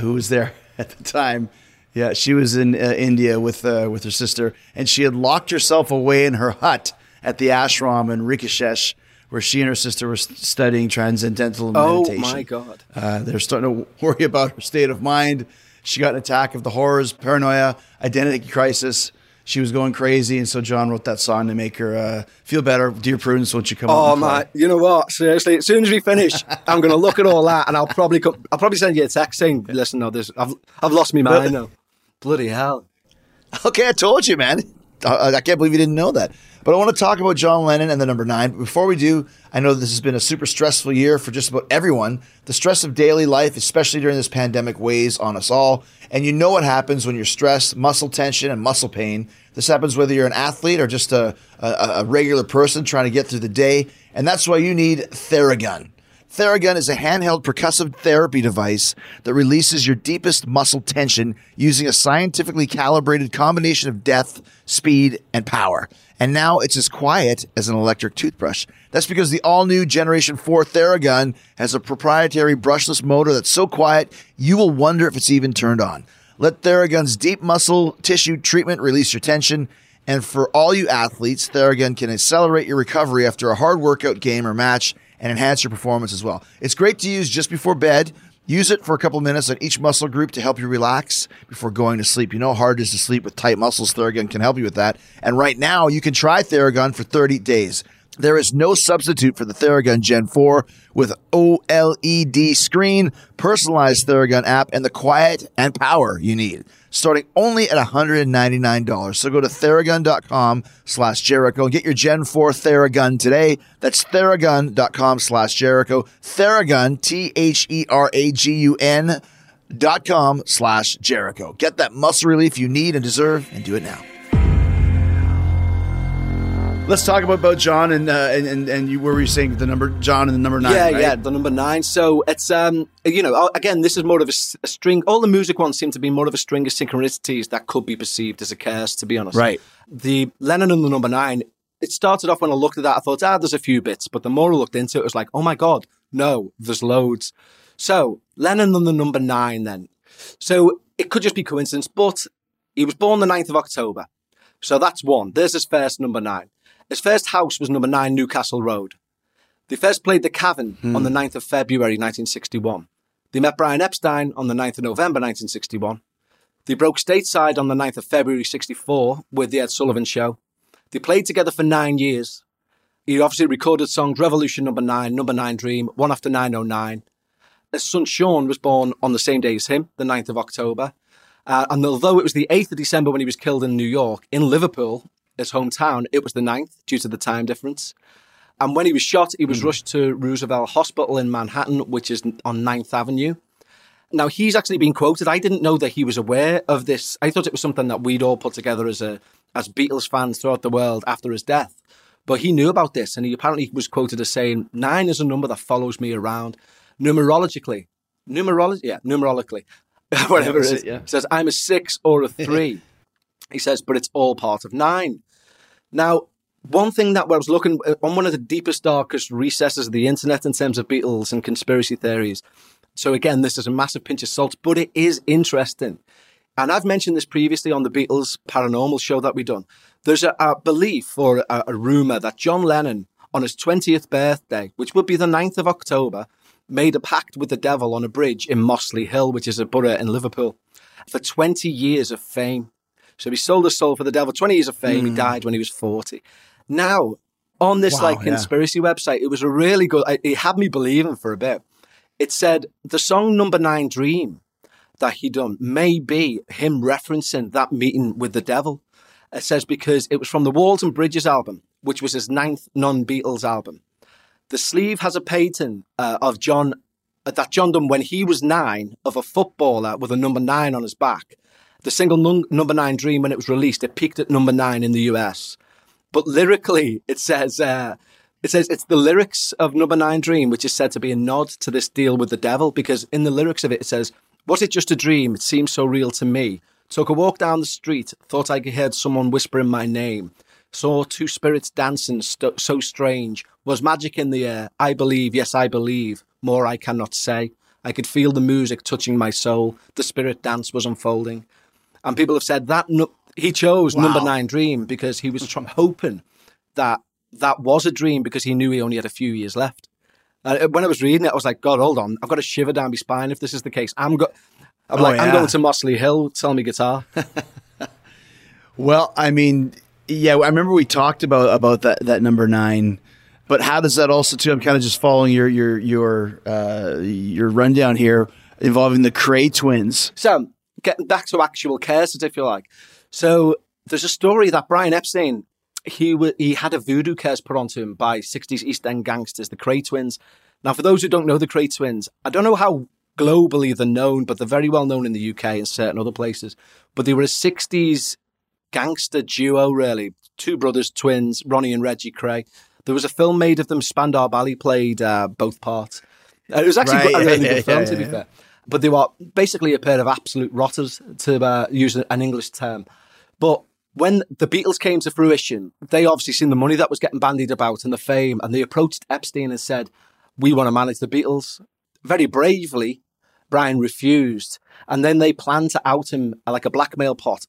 who was there at the time. Yeah, she was in India with her sister, and she had locked herself away in her hut at the ashram in Rishikesh, where she and her sister were studying transcendental meditation. Oh, my God. They're starting to worry about her state of mind. She got an attack of the horrors, paranoia, identity crisis. She was going crazy, and so John wrote that song to make her feel better. Dear Prudence, won't you come on? Oh, my. You know what? Seriously, as soon as we finish, I'm going to look at all that, and I'll probably send you a text saying, listen, no, I've lost my mind now. Bloody hell. Okay, I told you, man. I can't believe you didn't know that. But I want to talk about John Lennon and the number 9. But before we do, I know this has been a super stressful year for just about everyone. The stress of daily life, especially during this pandemic, weighs on us all. And you know what happens when you're stressed, muscle tension and muscle pain. This happens whether you're an athlete or just a regular person trying to get through the day. And that's why you need Theragun. Theragun is a handheld percussive therapy device that releases your deepest muscle tension using a scientifically calibrated combination of depth, speed, and power. And now it's as quiet as an electric toothbrush. That's because the all-new Generation 4 Theragun has a proprietary brushless motor that's so quiet, you will wonder if it's even turned on. Let Theragun's deep muscle tissue treatment release your tension. And for all you athletes, Theragun can accelerate your recovery after a hard workout, game, or match, and enhance your performance as well. It's great to use just before bed. Use it for a couple minutes on each muscle group to help you relax before going to sleep. You know how hard it is to sleep with tight muscles. Theragun can help you with that. And right now, you can try Theragun for 30 days. There is no substitute for the Theragun Gen 4 with OLED screen, personalized Theragun app, and the quiet and power you need, starting only at $199. So go to Theragun.com/Jericho and get your Gen 4 Theragun today. That's Theragun.com/Jericho. Theragun, Theragun.com/Jericho. Get that muscle relief you need and deserve, and do it now. Let's talk about John and you. Where were you saying the number John and the number 9? Yeah, right? Yeah, the number 9. So it's again, this is more of a string. All the music ones seem to be more of a string of synchronicities that could be perceived as a curse, to be honest. Right. The Lennon and the number 9. It started off when I looked at that, I thought, there's a few bits, but the more I looked into it, it was like, oh my god, no, there's loads. So Lennon and the number 9, then. So it could just be coincidence, but he was born the 9th of October, so that's one. There's his first number 9. His first house was number 9 Newcastle Road. They first played the Cavern on the 9th of February 1961. They met Brian Epstein on the 9th of November 1961. They broke stateside on the 9th of February 1964 with the Ed Sullivan Show. They played together for 9 years. He obviously recorded songs Revolution No. 9, Number 9 Dream, One After 909. His son Sean was born on the same day as him, the 9th of October. And although it was the 8th of December when he was killed in New York, in Liverpool, his hometown, it was the 9th due to the time difference. And when he was shot, he was rushed to Roosevelt Hospital in Manhattan, which is on 9th Avenue. Now, he's actually been quoted. I didn't know that he was aware of this. I thought it was something that we'd all put together as Beatles fans throughout the world after his death. But he knew about this, and he apparently was quoted as saying, 9 is a number that follows me around. Numerologically, whatever it is. Yeah. It says, I'm a 6 or a 3. He says, but it's all part of 9. Now, one thing that I was looking on one of the deepest, darkest recesses of the internet in terms of Beatles and conspiracy theories. So again, this is a massive pinch of salt, but it is interesting. And I've mentioned this previously on the Beatles paranormal show that we've done. There's a belief or a rumor that John Lennon, on his 20th birthday, which would be the 9th of October, made a pact with the devil on a bridge in Mossley Hill, which is a borough in Liverpool, for 20 years of fame. So he sold his soul for the devil, 20 years of fame. He died when he was 40. Now, on this conspiracy website, it was a really good, it had me believing for a bit. It said the song Number 9 Dream that he done may be him referencing that meeting with the devil. It says because it was from the Walls and Bridges album, which was his 9th non-Beatles album. The sleeve has a painting of John, that John done when he was 9, of a footballer with a number 9 on his back. The single Number 9 Dream, when it was released, it peaked at number 9 in the US. But lyrically, it says it's the lyrics of Number 9 Dream, which is said to be a nod to this deal with the devil, because in the lyrics of it, it says, was it just a dream? It seems so real to me. Took a walk down the street, thought I heard someone whispering my name. Saw two spirits dancing, so strange. Was magic in the air? I believe, yes, I believe. More I cannot say. I could feel the music touching my soul. The spirit dance was unfolding. And people have said that he chose Number 9 Dream because he was hoping that that was a dream because he knew he only had a few years left. When I was reading it, I was like, God, hold on. I've got a shiver down my spine if this is the case. I'm going to Mossley Hill. Tell me guitar. Well, I mean, yeah, I remember we talked about that Number 9. But how does that also, too, I'm kind of just following your rundown here involving the Cray Twins. So, getting back to actual curses, if you like. So There's a story that Brian Epstein, he had a voodoo curse put onto him by 60s East End gangsters, the Cray Twins. Now, for those who don't know the Cray Twins, I don't know how globally they're known, but they're very well known in the UK and certain other places. But they were a 60s gangster duo, really. Two brothers, twins, Ronnie and Reggie Cray. There was a film made of them. Spandau Ballet played both parts. It was actually a really good film, to be fair. But they were basically a pair of absolute rotters, to use an English term. But when the Beatles came to fruition, they obviously seen the money that was getting bandied about and the fame, and they approached Epstein and said, we want to manage the Beatles. Very bravely, Brian refused. And then they planned to out him like a blackmail plot.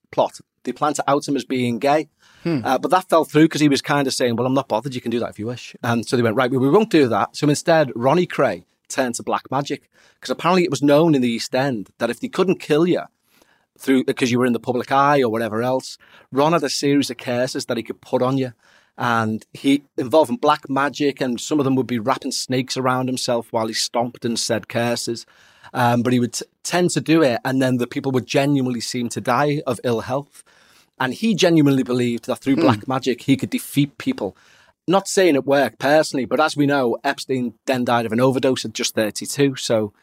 They planned to out him as being gay. But that fell through because he was kind of saying, well, I'm not bothered. You can do that if you wish. And so they went, right, well, we won't do that. So instead, Ronnie Cray turned to black magic, because apparently it was known in the East End that if they couldn't kill you through because you were in the public eye or whatever else, Ron had a series of curses that he could put on you. And he involved in black magic, and some of them would be wrapping snakes around himself while he stomped and said curses. But he would tend to do it, and then the people would genuinely seem to die of ill health. And he genuinely believed that through black magic, he could defeat people. Not saying it worked personally, but as we know, Epstein then died of an overdose at just 32. So,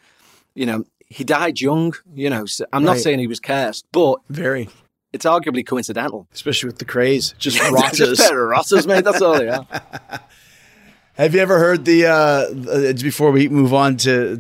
you know, he died young, you know. So I'm not saying he was cursed, but... Very. It's arguably coincidental. Especially with the craze. Just rotters. Just a pair of rotters, mate. That's all they are. Have you ever heard the, before we move on to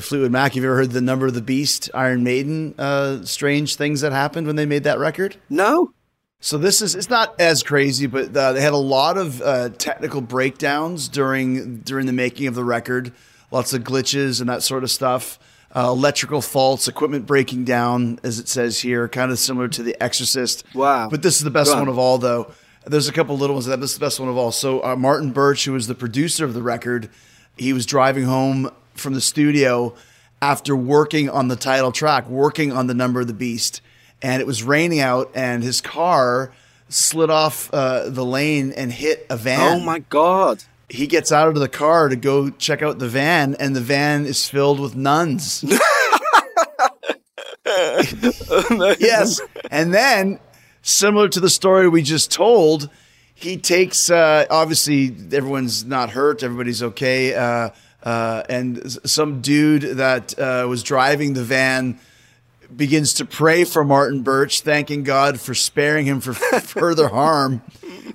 Fleetwood Mac, have you ever heard the Number of the Beast, Iron Maiden, strange things that happened when they made that record? No. So this is, it's not as crazy, but they had a lot of technical breakdowns during the making of the record. Lots of glitches and that sort of stuff. Electrical faults, equipment breaking down, as it says here, kind of similar to The Exorcist. Wow. But this is the best one of all, though. There's a couple little ones, but this is the best one of all. So Martin Birch, who was the producer of the record, he was driving home from the studio after working on the title track, working on The Number of the Beast. And it was raining out, and his car slid off the lane and hit a van. Oh, my God. He gets out of the car to go check out the van, and the van is filled with nuns. Yes. And then, similar to the story we just told, he takes, obviously, everyone's not hurt. Everybody's okay. And some dude that was driving the van begins to pray for Martin Birch, thanking God for sparing him for further harm.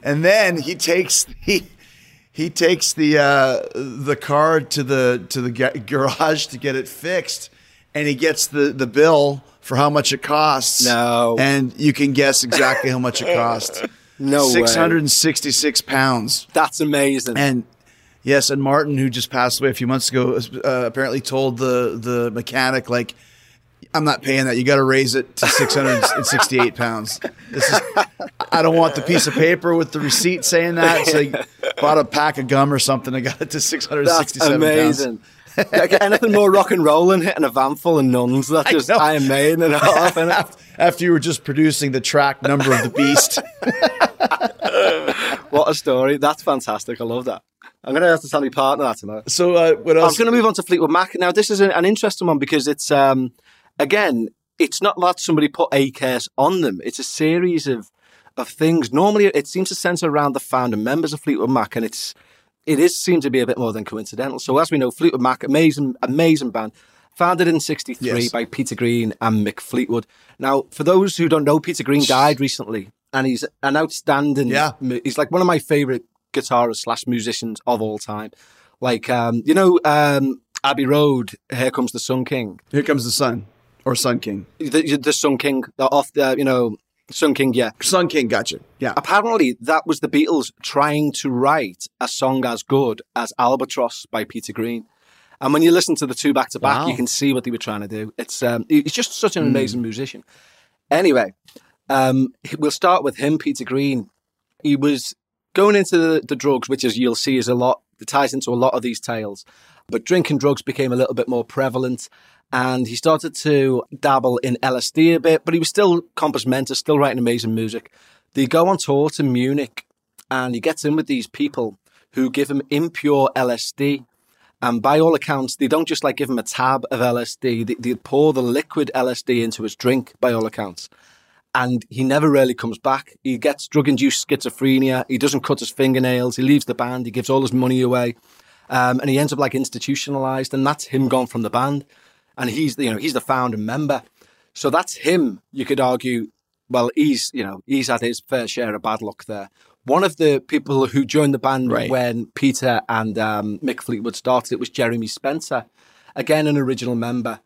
And then he takes the car to the garage to get it fixed, and he gets the bill for how much it costs. No. And you can guess exactly how much it cost. No way. 666 pounds. That's amazing. And yes, and Martin, who just passed away a few months ago, apparently told the mechanic, like, I'm not paying that. You got to raise it to 668 pounds. I don't want the piece of paper with the receipt saying that. So I bought a pack of gum or something. I got it to 667 pounds. That's amazing. Anything more rock and roll than hitting a van full of nuns. That's just Iron Maiden and off. After you were just producing the track Number of the Beast. What a story. That's fantastic. I love that. I'm going to have to tell my partner that tonight. So what else? I was going to move on to Fleetwood Mac. Now, this is an interesting one because it's... Again, it's not that somebody put a curse on them. It's a series of things. Normally, it seems to centre around the founder members of Fleetwood Mac, and it seems to be a bit more than coincidental. So as we know, Fleetwood Mac, amazing band, founded in 1963 by Peter Green and Mick Fleetwood. Now, for those who don't know, Peter Green died recently, and he's an outstanding... Yeah. He's like one of my favourite guitarists / musicians of all time. Like, you know, Abbey Road, Here Comes the Sun King. Here Comes the Sun. Or Sun King. The Sun King, off the, you know, Sun King, yeah. Sun King, gotcha, yeah. Apparently, that was the Beatles trying to write a song as good as Albatross by Peter Green. And when you listen to the two back-to-back, you can see what they were trying to do. It's he's just such an amazing musician. Anyway, we'll start with him, Peter Green. He was going into the drugs, which, as you'll see, is a lot. It ties into a lot of these tales. But drinking drugs became a little bit more prevalent. And he started to dabble in LSD a bit, but he was still compos mentis, still writing amazing music. They go on tour to Munich, and he gets in with these people who give him impure LSD. And by all accounts, they don't just like give him a tab of LSD. They pour the liquid LSD into his drink, by all accounts. and he never really comes back. He gets drug-induced schizophrenia. He doesn't cut his fingernails. He leaves the band. He gives all his money away. And he ends up like institutionalized, and that's him gone from the band. And he's the founding member. So that's him. You could argue, well, he's had his fair share of bad luck there. One of the people who joined the band when Peter and Mick Fleetwood started, it was Jeremy Spencer, again, an original member.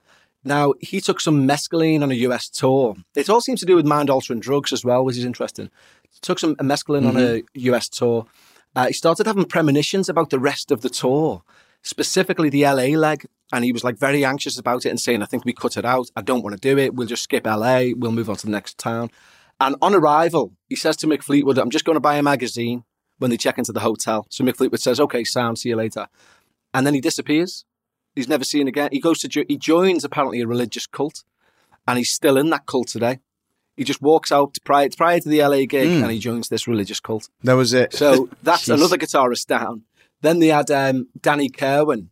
Now, he took some mescaline on a US tour. It all seems to do with mind-altering drugs as well, which is interesting. He took some mescaline on a US tour. He started having premonitions about the rest of the tour, specifically the LA leg, and he was like very anxious about it and saying, I think we cut it out. I don't want to do it. We'll just skip LA. We'll move on to the next town. And on arrival, he says to Mick Fleetwood, I'm just going to buy a magazine when they check into the hotel. So Mick Fleetwood says, okay, sound, see you later. And then he disappears. He's never seen again. He joins apparently a religious cult, and he's still in that cult today. He just walks out prior to the LA gig and he joins this religious cult. That was it. So that's another guitarist down. Then they had Danny Kerwin,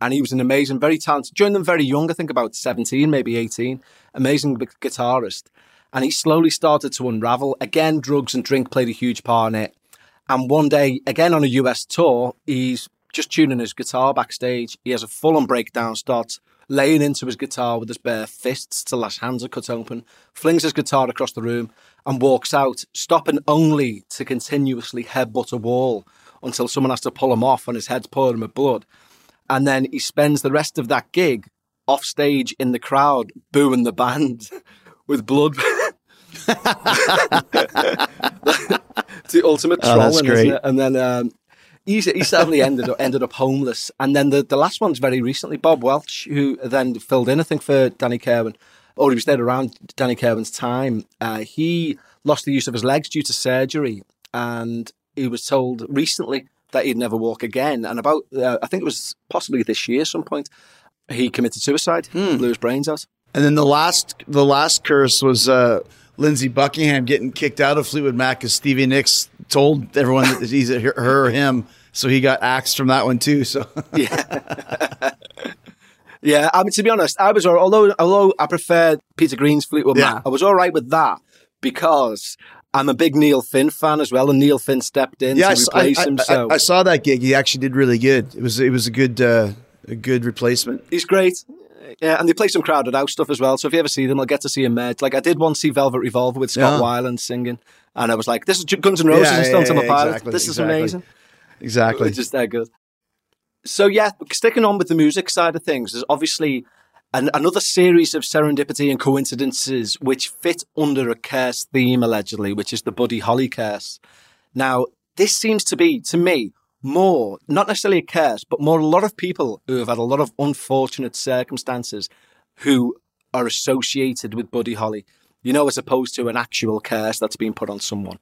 and he was an amazing, very talented, joined them very young, I think about 17, maybe 18, amazing guitarist. And he slowly started to unravel. Again, drugs and drink played a huge part in it. And one day, again on a US tour, he's just tuning his guitar backstage. He has a full-on breakdown, starts laying into his guitar with his bare fists till his hands are cut open, flings his guitar across the room and walks out, stopping only to continuously headbutt a wall until someone has to pull him off and his head's pouring with blood. And then he spends the rest of that gig off stage in the crowd booing the band with blood. It's the ultimate trolling, isn't it? And then he sadly ended up homeless. And then the last one's very recently, Bob Welch, who then filled in, I think, for Danny Kerwin, or he was there around Danny Kerwin's time. He lost the use of his legs due to surgery, and he was told recently that he'd never walk again. And about, I think it was possibly this year at some point, he committed suicide, blew his brains out. And then the last curse was Lindsey Buckingham getting kicked out of Fleetwood Mac because Stevie Nicks told everyone that he's her or him, so he got axed from that one too. So yeah. I mean, to be honest, I was although I preferred Peter Green's Fleetwood Mac, I was all right with that because I'm a big Neil Finn fan as well, and Neil Finn stepped in to replace him. So I saw that gig; he actually did really good. It was a good replacement. He's great. Yeah, and they play some crowded out stuff as well. So if you ever see them, I'll get to see them there. Like I did once see Velvet Revolver with Scott Weiland singing, and I was like, "This is Guns N' Roses and Stone Temple Pilots. This is amazing." Exactly, it's just that good. So yeah, sticking on with the music side of things, there's obviously another series of serendipity and coincidences which fit under a curse theme allegedly, which is the Buddy Holly curse. Now, this seems to be, to me, more, not necessarily a curse, but more a lot of people who have had a lot of unfortunate circumstances who are associated with Buddy Holly, as opposed to an actual curse that's been put on someone.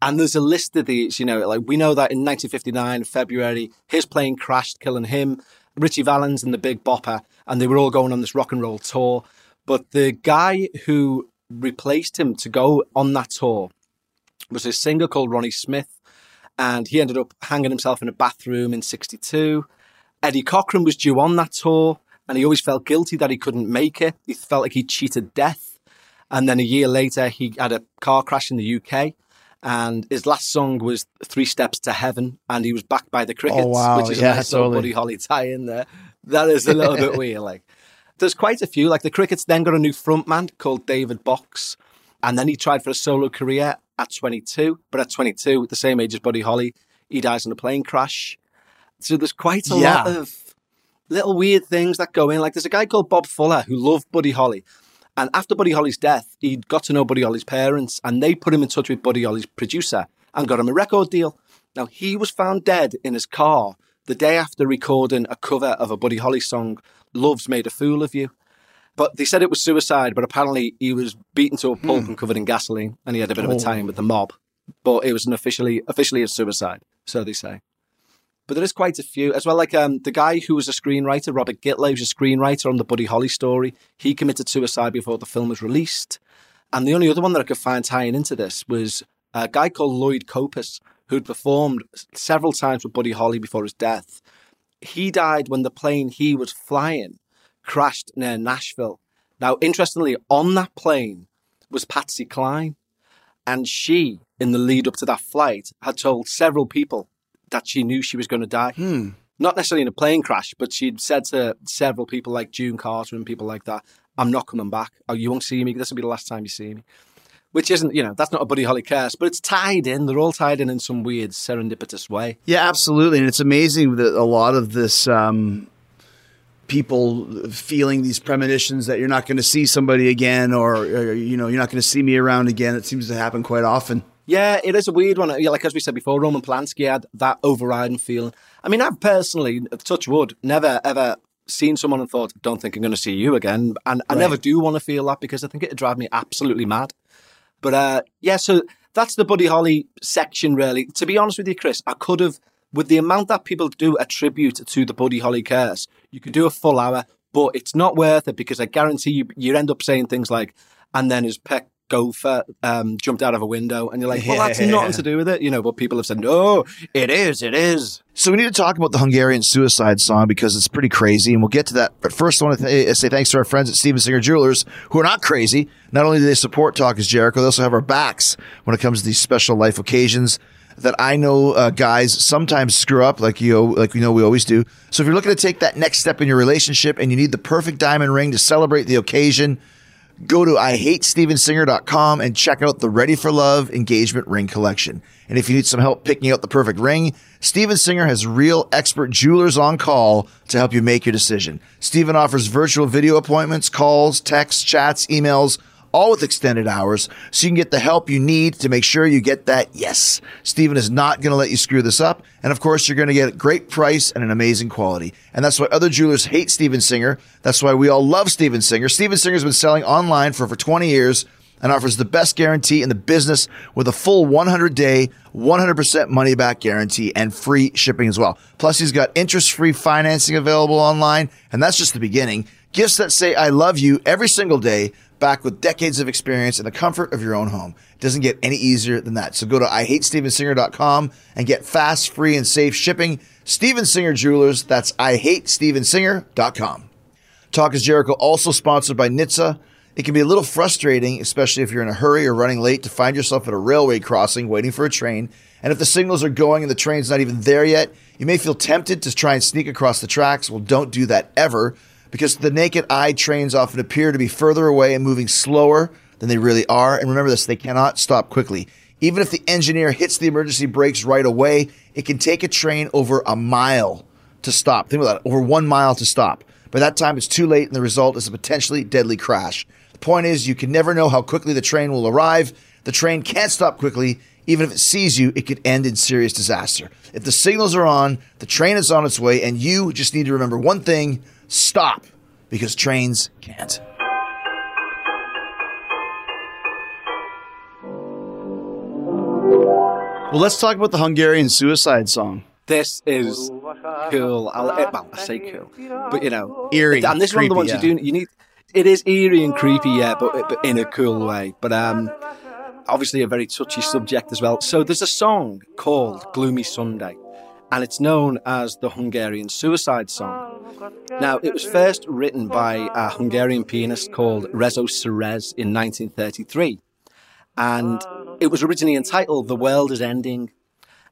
And there's a list of these, like we know that in 1959, February, his plane crashed, killing him, Richie Valens and the Big Bopper, and they were all going on this rock and roll tour. But the guy who replaced him to go on that tour was a singer called Ronnie Smith. And he ended up hanging himself in a bathroom in 1962. Eddie Cochran was due on that tour, and he always felt guilty that he couldn't make it. He felt like he cheated death. And then a year later, he had a car crash in the UK, and his last song was 3 Steps to Heaven, and he was backed by the Crickets, which is a nice little Buddy Holly tie in there. That is a little bit weird. Like, there's quite a few. Like the Crickets then got a new frontman called David Box, and then he tried for a solo career at 22, but at 22, the same age as Buddy Holly, he dies in a plane crash. So there's quite a lot of little weird things that go in. Like there's a guy called Bob Fuller who loved Buddy Holly. And after Buddy Holly's death, he got to know Buddy Holly's parents, and they put him in touch with Buddy Holly's producer and got him a record deal. Now, he was found dead in his car the day after recording a cover of a Buddy Holly song, Love's Made a Fool of You. But they said it was suicide, but apparently he was beaten to a pulp and covered in gasoline, and he had a bit of a time with the mob. But it was an officially a suicide, so they say. But there is quite a few. As well, like the guy who was a screenwriter, Robert Gitlow, who's a screenwriter on the Buddy Holly story, he committed suicide before the film was released. And the only other one that I could find tying into this was a guy called Lloyd Copus, who'd performed several times with Buddy Holly before his death. He died when the plane he was flying crashed near Nashville. Now, interestingly, on that plane was Patsy Cline. And she, in the lead up to that flight, had told several people that she knew she was going to die. Hmm. Not necessarily in a plane crash, but she'd said to several people like June Carter and people like that, I'm not coming back. Oh, you won't see me. This will be the last time you see me. Which isn't, you know, that's not a Buddy Holly curse, but it's tied in. They're all tied in some weird serendipitous way. Yeah, absolutely. And it's amazing that a lot of this... people feeling these premonitions that you're not going to see somebody again, or you know, you're not going to see me around again. It seems to happen quite often. Yeah, it is a weird one. Like as we said before, Roman Polanski had that overriding feeling. I mean, I've personally, touch wood, never ever seen someone and thought, don't think I'm going to see you again. And I never do want to feel that because I think it'd drive me absolutely mad. But yeah, so that's the Buddy Holly section really. To be honest with you, Chris, I could have, with the amount that people do attribute to the Buddy Holly curse, you could do a full hour, but it's not worth it because I guarantee you end up saying things like, and then his pet gopher jumped out of a window, and you're like, well, that's nothing to do with it, you know, but people have said, no, it is. So we need to talk about the Hungarian Suicide song because it's pretty crazy, and we'll get to that. But first, I want to say thanks to our friends at Steven Singer Jewelers, who are not crazy. Not only do they support Talk is Jericho, they also have our backs when it comes to these special life occasions that I know guys sometimes screw up like we always do. So if you're looking to take that next step in your relationship and you need the perfect diamond ring to celebrate the occasion, go to IHateStevenSinger.com and check out the Ready for Love engagement ring collection. And if you need some help picking out the perfect ring, Steven Singer has real expert jewelers on call to help you make your decision. Steven offers virtual video appointments, calls, texts, chats, emails, all with extended hours, so you can get the help you need to make sure you get that yes. Steven is not going to let you screw this up. And of course, you're going to get a great price and an amazing quality. And that's why other jewelers hate Steven Singer. That's why we all love Steven Singer. Steven Singer has been selling online for over 20 years and offers the best guarantee in the business with a full 100-day, 100% money-back guarantee and free shipping as well. Plus, he's got interest-free financing available online. And that's just the beginning. Gifts that say I love you every single day, back with decades of experience in the comfort of your own home. It doesn't get any easier than that. So go to IHateStevenSinger.com and get fast, free, and safe shipping. Steven Singer Jewelers, that's IHateStevenSinger.com. Talk is Jericho, also sponsored by NHTSA. It can be a little frustrating, especially if you're in a hurry or running late, to find yourself at a railway crossing waiting for a train. And if the signals are going and the train's not even there yet, you may feel tempted to try and sneak across the tracks. Well, don't do that ever. Because to the naked eye, trains often appear to be further away and moving slower than they really are. And remember this, they cannot stop quickly. Even if the engineer hits the emergency brakes right away, it can take a train over a mile to stop. Think about that, over 1 mile to stop. By that time, it's too late, and the result is a potentially deadly crash. The point is, you can never know how quickly the train will arrive. The train can't stop quickly. Even if it sees you, it could end in serious disaster. If the signals are on, the train is on its way, and you just need to remember one thing. Stop, because trains can't. Well, let's talk about the Hungarian Suicide song. This is cool. I say cool, but you know, eerie. And this is one of the ones you do. You need. It is eerie and creepy, yeah, but in a cool way. But obviously a very touchy subject as well. So there's a song called "Gloomy Sunday," and it's known as the Hungarian Suicide song. Now, it was first written by a Hungarian pianist called Rezzo Serez in 1933, and it was originally entitled The World is Ending,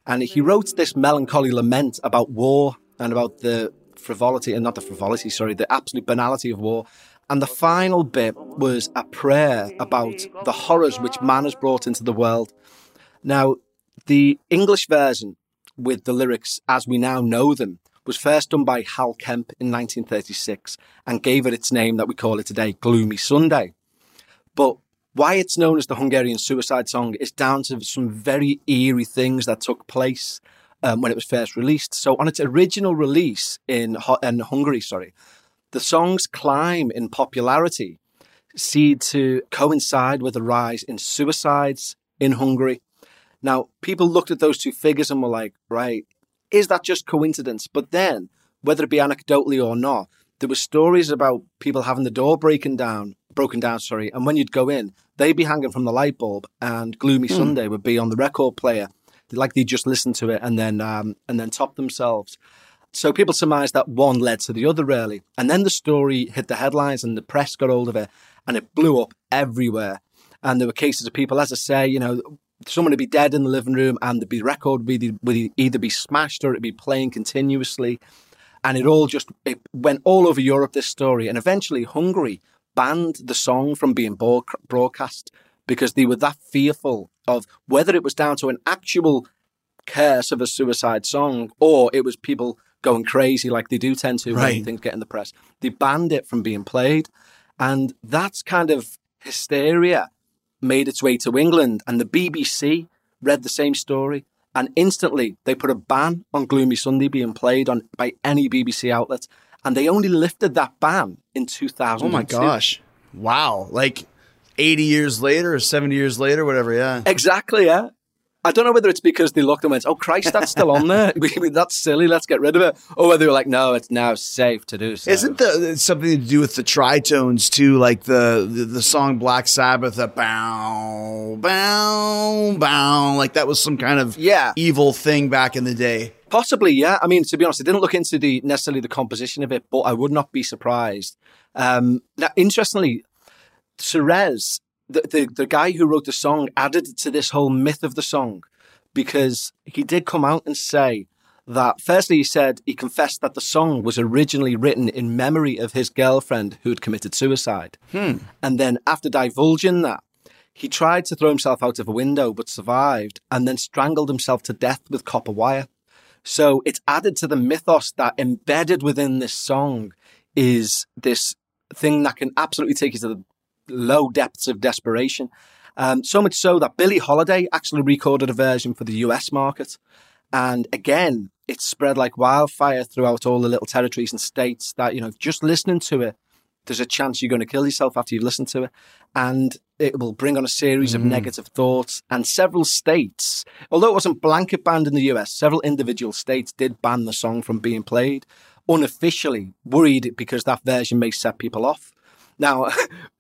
and he wrote this melancholy lament about war and about the absolute banality of war, and the final bit was a prayer about the horrors which man has brought into the world. Now, the English version with the lyrics as we now know them was first done by Hal Kemp in 1936 and gave it its name that we call it today, Gloomy Sunday. But why it's known as the Hungarian Suicide Song is down to some very eerie things that took place when it was first released. So on its original release in Hungary, the song's climb in popularity seemed to coincide with a rise in suicides in Hungary. Now, people looked at those two figures and were like, right, is that just coincidence? But then, whether it be anecdotally or not, there were stories about people having the door broken down, and when you'd go in, they'd be hanging from the light bulb, and Gloomy Sunday would be on the record player. Like they'd just listen to it and then top themselves. So people surmised that one led to the other, really. And then the story hit the headlines, and the press got hold of it, and it blew up everywhere. And there were cases of people, as I say, you know, someone would be dead in the living room and the record would either be smashed or it'd be playing continuously. And it went all over Europe, this story. And eventually Hungary banned the song from being broadcast because they were that fearful of whether it was down to an actual curse of a suicide song or it was people going crazy like they do tend to when things get in the press. They banned it from being played. And that kind of hysteria made its way to England. And the BBC read the same story. And instantly they put a ban on Gloomy Sunday being played on by any BBC outlet. And they only lifted that ban in 2002. Oh my gosh. Wow. Like 80 years later or 70 years later, whatever. Yeah. Exactly. Yeah. I don't know whether it's because they looked and went, oh, Christ, that's still on there. That's silly. Let's get rid of it. Or whether they were like, no, it's now safe to do so. Isn't it's something to do with the tritones too? Like the song Black Sabbath, the bow, bow, bow. Like that was some kind of evil thing back in the day. Possibly, yeah. I mean, to be honest, I didn't look into necessarily the composition of it, but I would not be surprised. Now, interestingly, Serez, the guy who wrote the song, added to this whole myth of the song because he did come out and say that, firstly, he confessed that the song was originally written in memory of his girlfriend who had committed suicide. And then after divulging that, he tried to throw himself out of a window but survived and then strangled himself to death with copper wire. So it's added to the mythos that embedded within this song is this thing that can absolutely take you to the low depths of desperation. So much so that Billie Holiday actually recorded a version for the US market. And again, it spread like wildfire throughout all the little territories and states that, you know, just listening to it, there's a chance you're going to kill yourself after you've listened to it. And it will bring on a series of negative thoughts. And several states, although it wasn't blanket banned in the US, several individual states did ban the song from being played, unofficially, worried because that version may set people off. Now,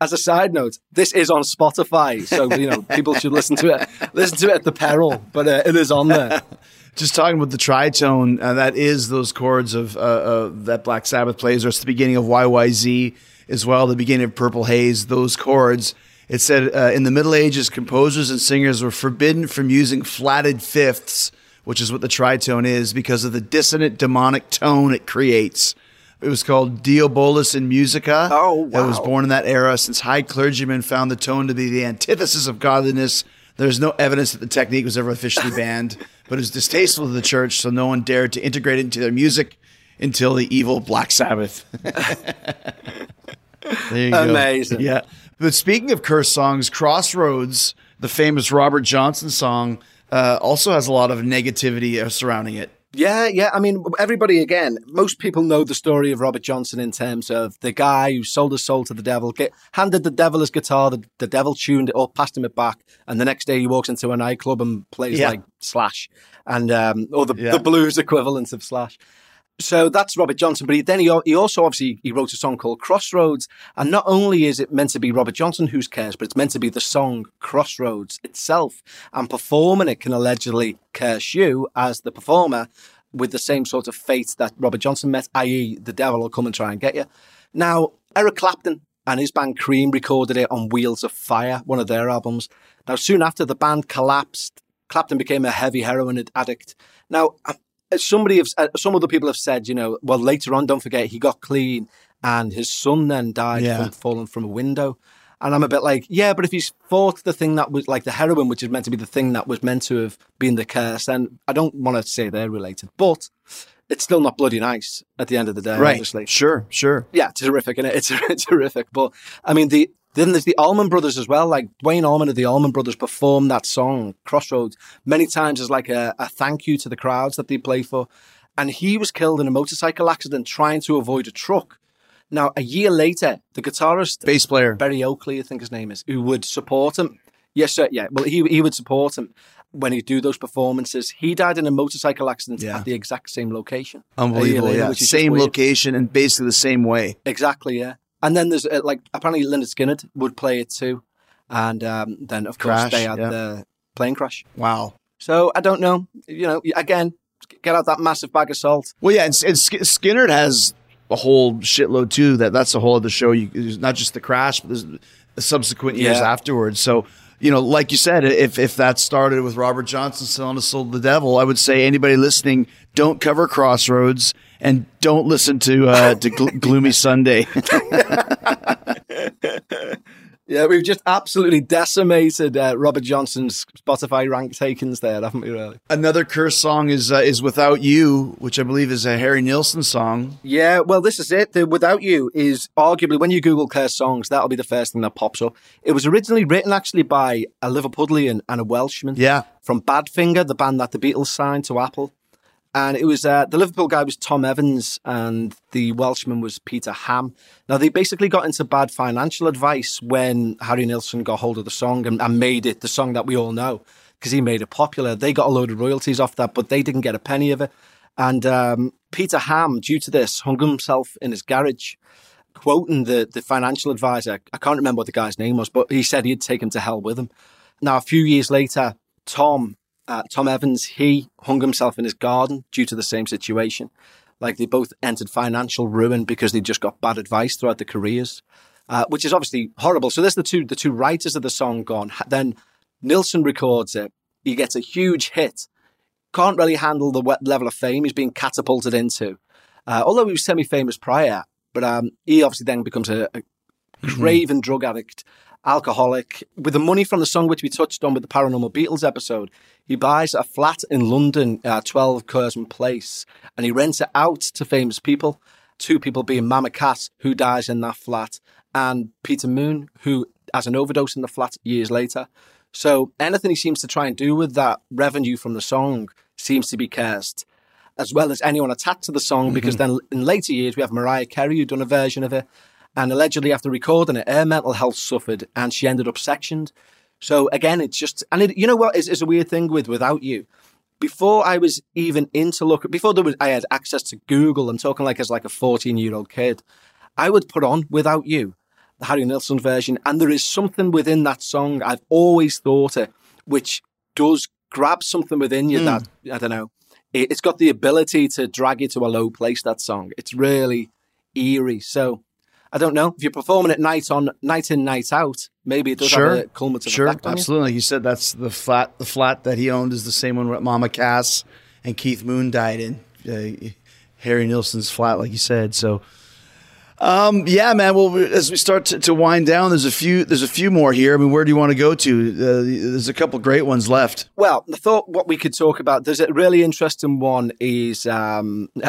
as a side note, this is on Spotify, so, you know, people should listen to it. Listen to it at the peril, but it is on there. Just talking about the tritone, that is those chords of that Black Sabbath plays, or it's the beginning of YYZ as well, the beginning of Purple Haze, those chords. It said, in the Middle Ages, composers and singers were forbidden from using flatted fifths, which is what the tritone is, because of the dissonant demonic tone it creates. It was called Diabolus in Musica. Oh, wow. It was born in that era. Since high clergymen found the tone to be the antithesis of godliness, there's no evidence that the technique was ever officially banned, but it was distasteful to the church, so no one dared to integrate it into their music until the evil Black Sabbath. There you go. Amazing. Yeah. But speaking of cursed songs, Crossroads, the famous Robert Johnson song, also has a lot of negativity surrounding it. Yeah. I mean, everybody, again, most people know the story of Robert Johnson in terms of the guy who sold his soul to the devil, handed the devil his guitar, the devil tuned it up, passed him it back, and the next day he walks into a nightclub and plays like Slash, and the blues equivalent of Slash. So that's Robert Johnson, but he also wrote a song called Crossroads, and not only is it meant to be Robert Johnson who's cursed, but it's meant to be the song Crossroads itself, and performing it can allegedly curse you as the performer with the same sort of fate that Robert Johnson met, i.e. the devil will come and try and get you. Now, Eric Clapton and his band Cream recorded it on Wheels of Fire, one of their albums. Now, soon after the band collapsed, Clapton became a heavy heroin addict. Now, some other people have said, you know, well, later on, don't forget, he got clean and his son then died from falling from a window. And I'm a bit like, yeah, but if he's fought the thing that was like the heroin, which is meant to be the thing that was meant to have been the curse, then I don't want to say they're related, but it's still not bloody nice at the end of the day, obviously. Sure. Yeah, terrific, isn't it? It's terrific. But I mean, then there's the Allman Brothers as well. Like Dwayne Allman of the Allman Brothers performed that song, Crossroads, many times as like a thank you to the crowds that they play for. And he was killed in a motorcycle accident trying to avoid a truck. Now, a year later, the guitarist, bass player, Berry Oakley, I think his name is, who would support him. Yes, sir. Yeah. Well, he would support him when he'd do those performances. He died in a motorcycle accident at the exact same location. Unbelievable. Later, same location and basically the same way. Exactly. Yeah. And then there's apparently Lynyrd Skynyrd would play it too. And then, of course, they had the plane crash. Wow. So I don't know. You know, again, get out that massive bag of salt. Well, yeah. And Skynyrd has a whole shitload too. That's a whole other show. Not just the crash, but there's subsequent years afterwards. So, you know, like you said, if that started with Robert Johnson selling his soul to the devil, I would say anybody listening, don't cover Crossroads and don't listen to Gloomy Sunday. Yeah, we've just absolutely decimated Robert Johnson's Spotify rank takings there, haven't we, really? Another Curse song is Without You, which I believe is a Harry Nilsson song. Yeah, well, this is it. The Without You is arguably, when you Google Curse songs, that'll be the first thing that pops up. It was originally written, actually, by a Liverpudlian and a Welshman from Badfinger, the band that the Beatles signed to Apple. And it was the Liverpool guy was Tom Evans and the Welshman was Peter Ham. Now, they basically got into bad financial advice when Harry Nilsson got hold of the song and made it the song that we all know because he made it popular. They got a load of royalties off that, but they didn't get a penny of it. And Peter Ham, due to this, hung himself in his garage, quoting the financial advisor. I can't remember what the guy's name was, but he said he'd take him to hell with him. Now, a few years later, Tom Evans, he hung himself in his garden due to the same situation. Like, they both entered financial ruin because they just got bad advice throughout their careers, which is obviously horrible. So there's the two writers of the song gone. Then Nilsson records it. He gets a huge hit. Can't really handle the level of fame he's being catapulted into. Although he was semi-famous prior, but he obviously then becomes a craven drug addict, alcoholic. With the money from the song, which we touched on with the Paranormal Beatles episode, he buys a flat in London, 12 Curzon Place, and he rents it out to famous people, two people being Mama Cass, who dies in that flat, and Peter Moon, who has an overdose in the flat years later. So anything he seems to try and do with that revenue from the song seems to be cursed, as well as anyone attached to the song, because then in later years we have Mariah Carey, who done a version of it. And allegedly, after recording it, her mental health suffered and she ended up sectioned. So again, it's just, and it, you know what is a weird thing with Without You? Before I was even into I had access to Google, I'm talking like as like a 14-year-old kid, I would put on Without You, the Harry Nilsson version. And there is something within that song, I've always thought it, which does grab something within you that, I don't know, it's got the ability to drag you to a low place, that song. It's really eerie. So I don't know. If you're performing at night on Night In, Night Out, maybe it does have a cumulative effect on you. Sure, absolutely. Like you said, that's the flat that he owned is the same one Mama Cass and Keith Moon died in. Harry Nilsson's flat, like you said. So, yeah, man. Well, as we start to wind down, there's a few more here. I mean, where do you want to go to? There's a couple great ones left. Well, I thought what we could talk about, there's a really interesting one is a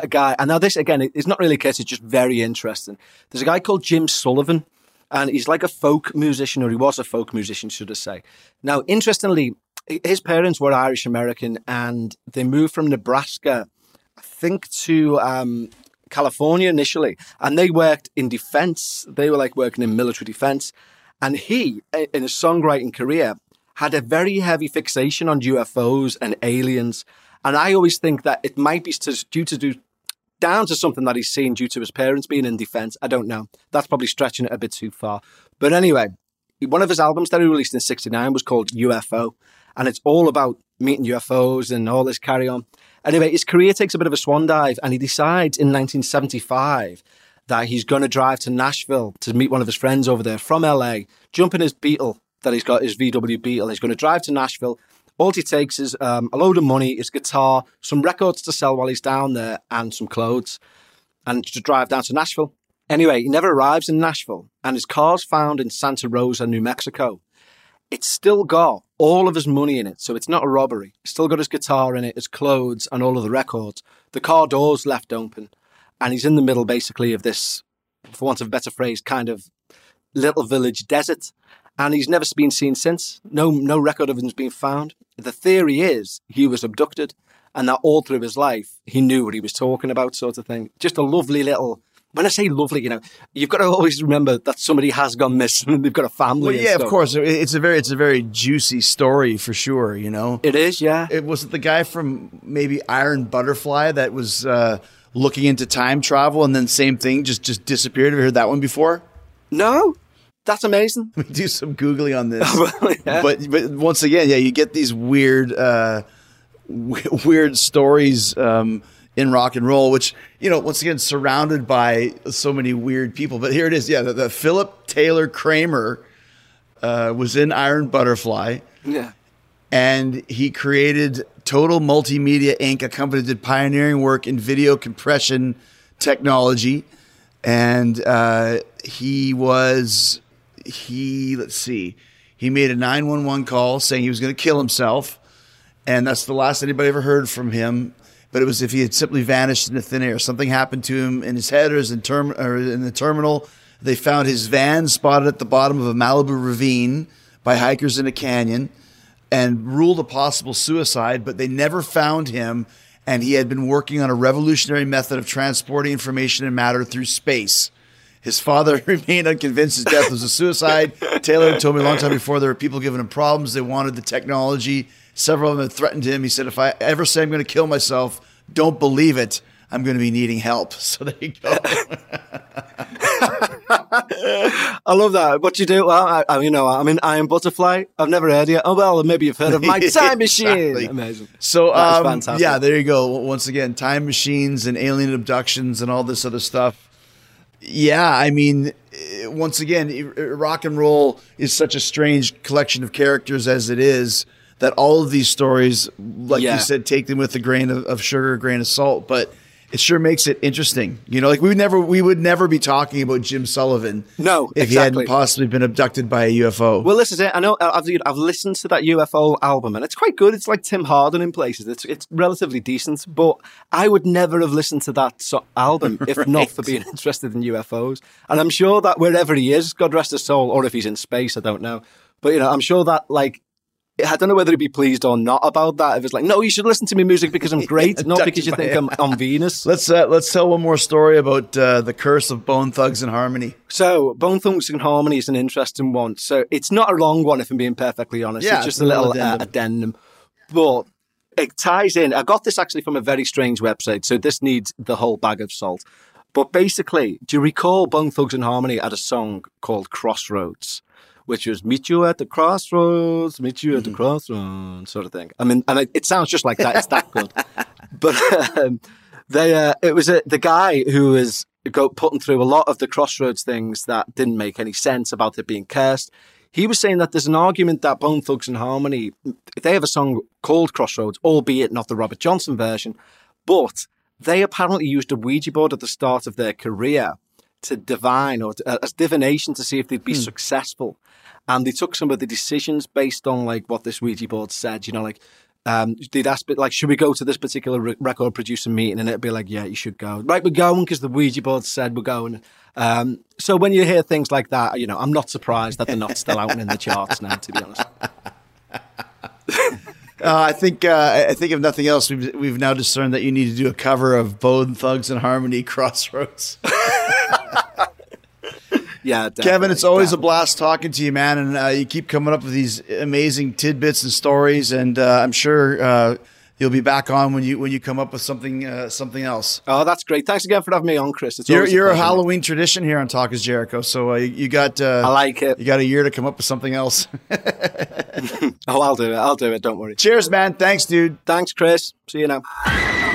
guy, and now this, again, it's not really a case, it's just very interesting. There's a guy called Jim Sullivan, and he's like a folk musician, or he was a folk musician, should I say. Now, interestingly, his parents were Irish-American, and they moved from Nebraska, I think, to California initially, and they worked in defense. They were like working in military defense. And he, in his songwriting career, had a very heavy fixation on UFOs and aliens. And I always think that it might be down to something that he's seen due to his parents being in defense. I don't know. That's probably stretching it a bit too far. But anyway, one of his albums that he released in 1969 was called UFO. And it's all about meeting UFOs and all this carry on. Anyway, his career takes a bit of a swan dive, and he decides in 1975 that he's going to drive to Nashville to meet one of his friends over there from LA, jump in his Beetle that he's got, his VW Beetle. He's going to drive to Nashville. All he takes is a load of money, his guitar, some records to sell while he's down there, and some clothes, and to drive down to Nashville. Anyway, he never arrives in Nashville, and his car's found in Santa Rosa, New Mexico. It's still got all of his money in it, so it's not a robbery. It's still got his guitar in it, his clothes, and all of the records. The car door's left open, and he's in the middle, basically, of this, for want of a better phrase, kind of little village desert, and he's never been seen since. No record of him's been found. The theory is he was abducted, and that all through his life, he knew what he was talking about, sort of thing. Just a lovely little... When I say lovely, you know, you've got to always remember that somebody has gone missing and they've got a family. Well, yeah, and stuff. Of course. It's a very juicy story for sure, you know. It is, yeah. It was the guy from maybe Iron Butterfly that was looking into time travel and then same thing, just disappeared. Have you heard that one before? No. That's amazing. We do some Googling on this. Well, yeah. But once again, yeah, you get these weird, weird stories in rock and roll, which, you know, once again, surrounded by so many weird people. But here it is. Yeah, the Philip Taylor Kramer was in Iron Butterfly. Yeah. And he created Total Multimedia, Inc., a company that did pioneering work in video compression technology. And he made a 911 call saying he was going to kill himself. And that's the last anybody ever heard from him. But it was if he had simply vanished into thin air. Something happened to him in his head or, in the terminal. They found his van spotted at the bottom of a Malibu ravine by hikers in a canyon and ruled a possible suicide, but they never found him. And he had been working on a revolutionary method of transporting information and matter through space. His father remained unconvinced his death was a suicide. Taylor told me a long time before there were people giving him problems. They wanted the technology. Several of them had threatened him. He said, if I ever say I'm going to kill myself, don't believe it. I'm going to be needing help. So there you go. I love that. What you do? Well, I'm in Iron Butterfly. I've never heard of it. Oh, well, maybe you've heard of my Time Machine. Exactly. Amazing. So, yeah, there you go. Once again, time machines and alien abductions and all this other stuff. Yeah, I mean, once again, rock and roll is such a strange collection of characters as it is that all of these stories, like you said, take them with a grain of sugar, a grain of salt, but it sure makes it interesting. You know, like we would never be talking about Jim Sullivan if he hadn't possibly been abducted by a UFO. Well, this is it. I know I've listened to that UFO album and it's quite good. It's like Tim Hardin in places. It's relatively decent, but I would never have listened to that album if not for being interested in UFOs. And I'm sure that wherever he is, God rest his soul, or if he's in space, I don't know. But, you know, I'm sure that like, I don't know whether he'd be pleased or not about that. If it's like, no, you should listen to me music because I'm great, not because you think I'm on Venus. Let's tell one more story about the curse of Bone Thugs and Harmony. So Bone Thugs and Harmony is an interesting one. So it's not a long one, if I'm being perfectly honest. Yeah, it's just a little addendum. But it ties in. I got this actually from a very strange website, so this needs the whole bag of salt. But basically, do you recall Bone Thugs and Harmony had a song called Crossroads? Which was meet you at the crossroads, sort of thing. I mean, and it sounds just like that. It's that good. But the guy who was putting through a lot of the Crossroads things that didn't make any sense about it being cursed. He was saying that there's an argument that Bone Thugs and Harmony, they have a song called Crossroads, albeit not the Robert Johnson version, but they apparently used a Ouija board at the start of their career to divine or as divination to see if they'd be successful. And they took some of the decisions based on like what this Ouija board said, you know, like they'd ask, like, should we go to this particular record producer meeting? And it'd be like, yeah, you should go. Right, we're going because the Ouija board said we're going. So when you hear things like that, you know, I'm not surprised that they're not still out in the charts now, to be honest. I think if nothing else, we've now discerned that you need to do a cover of Bone Thugs and Harmony Crossroads. Yeah, Kevin, it's always a blast talking to you, man, and you keep coming up with these amazing tidbits and stories, and I'm sure you'll be back on when you come up with something else. Oh, that's great! Thanks again for having me on, Chris. It's you're a Halloween tradition here on Talk is Jericho, so you got I like it. You got a year to come up with something else. Oh, I'll do it. Don't worry. Cheers, man. Thanks, dude. Thanks, Chris. See you now.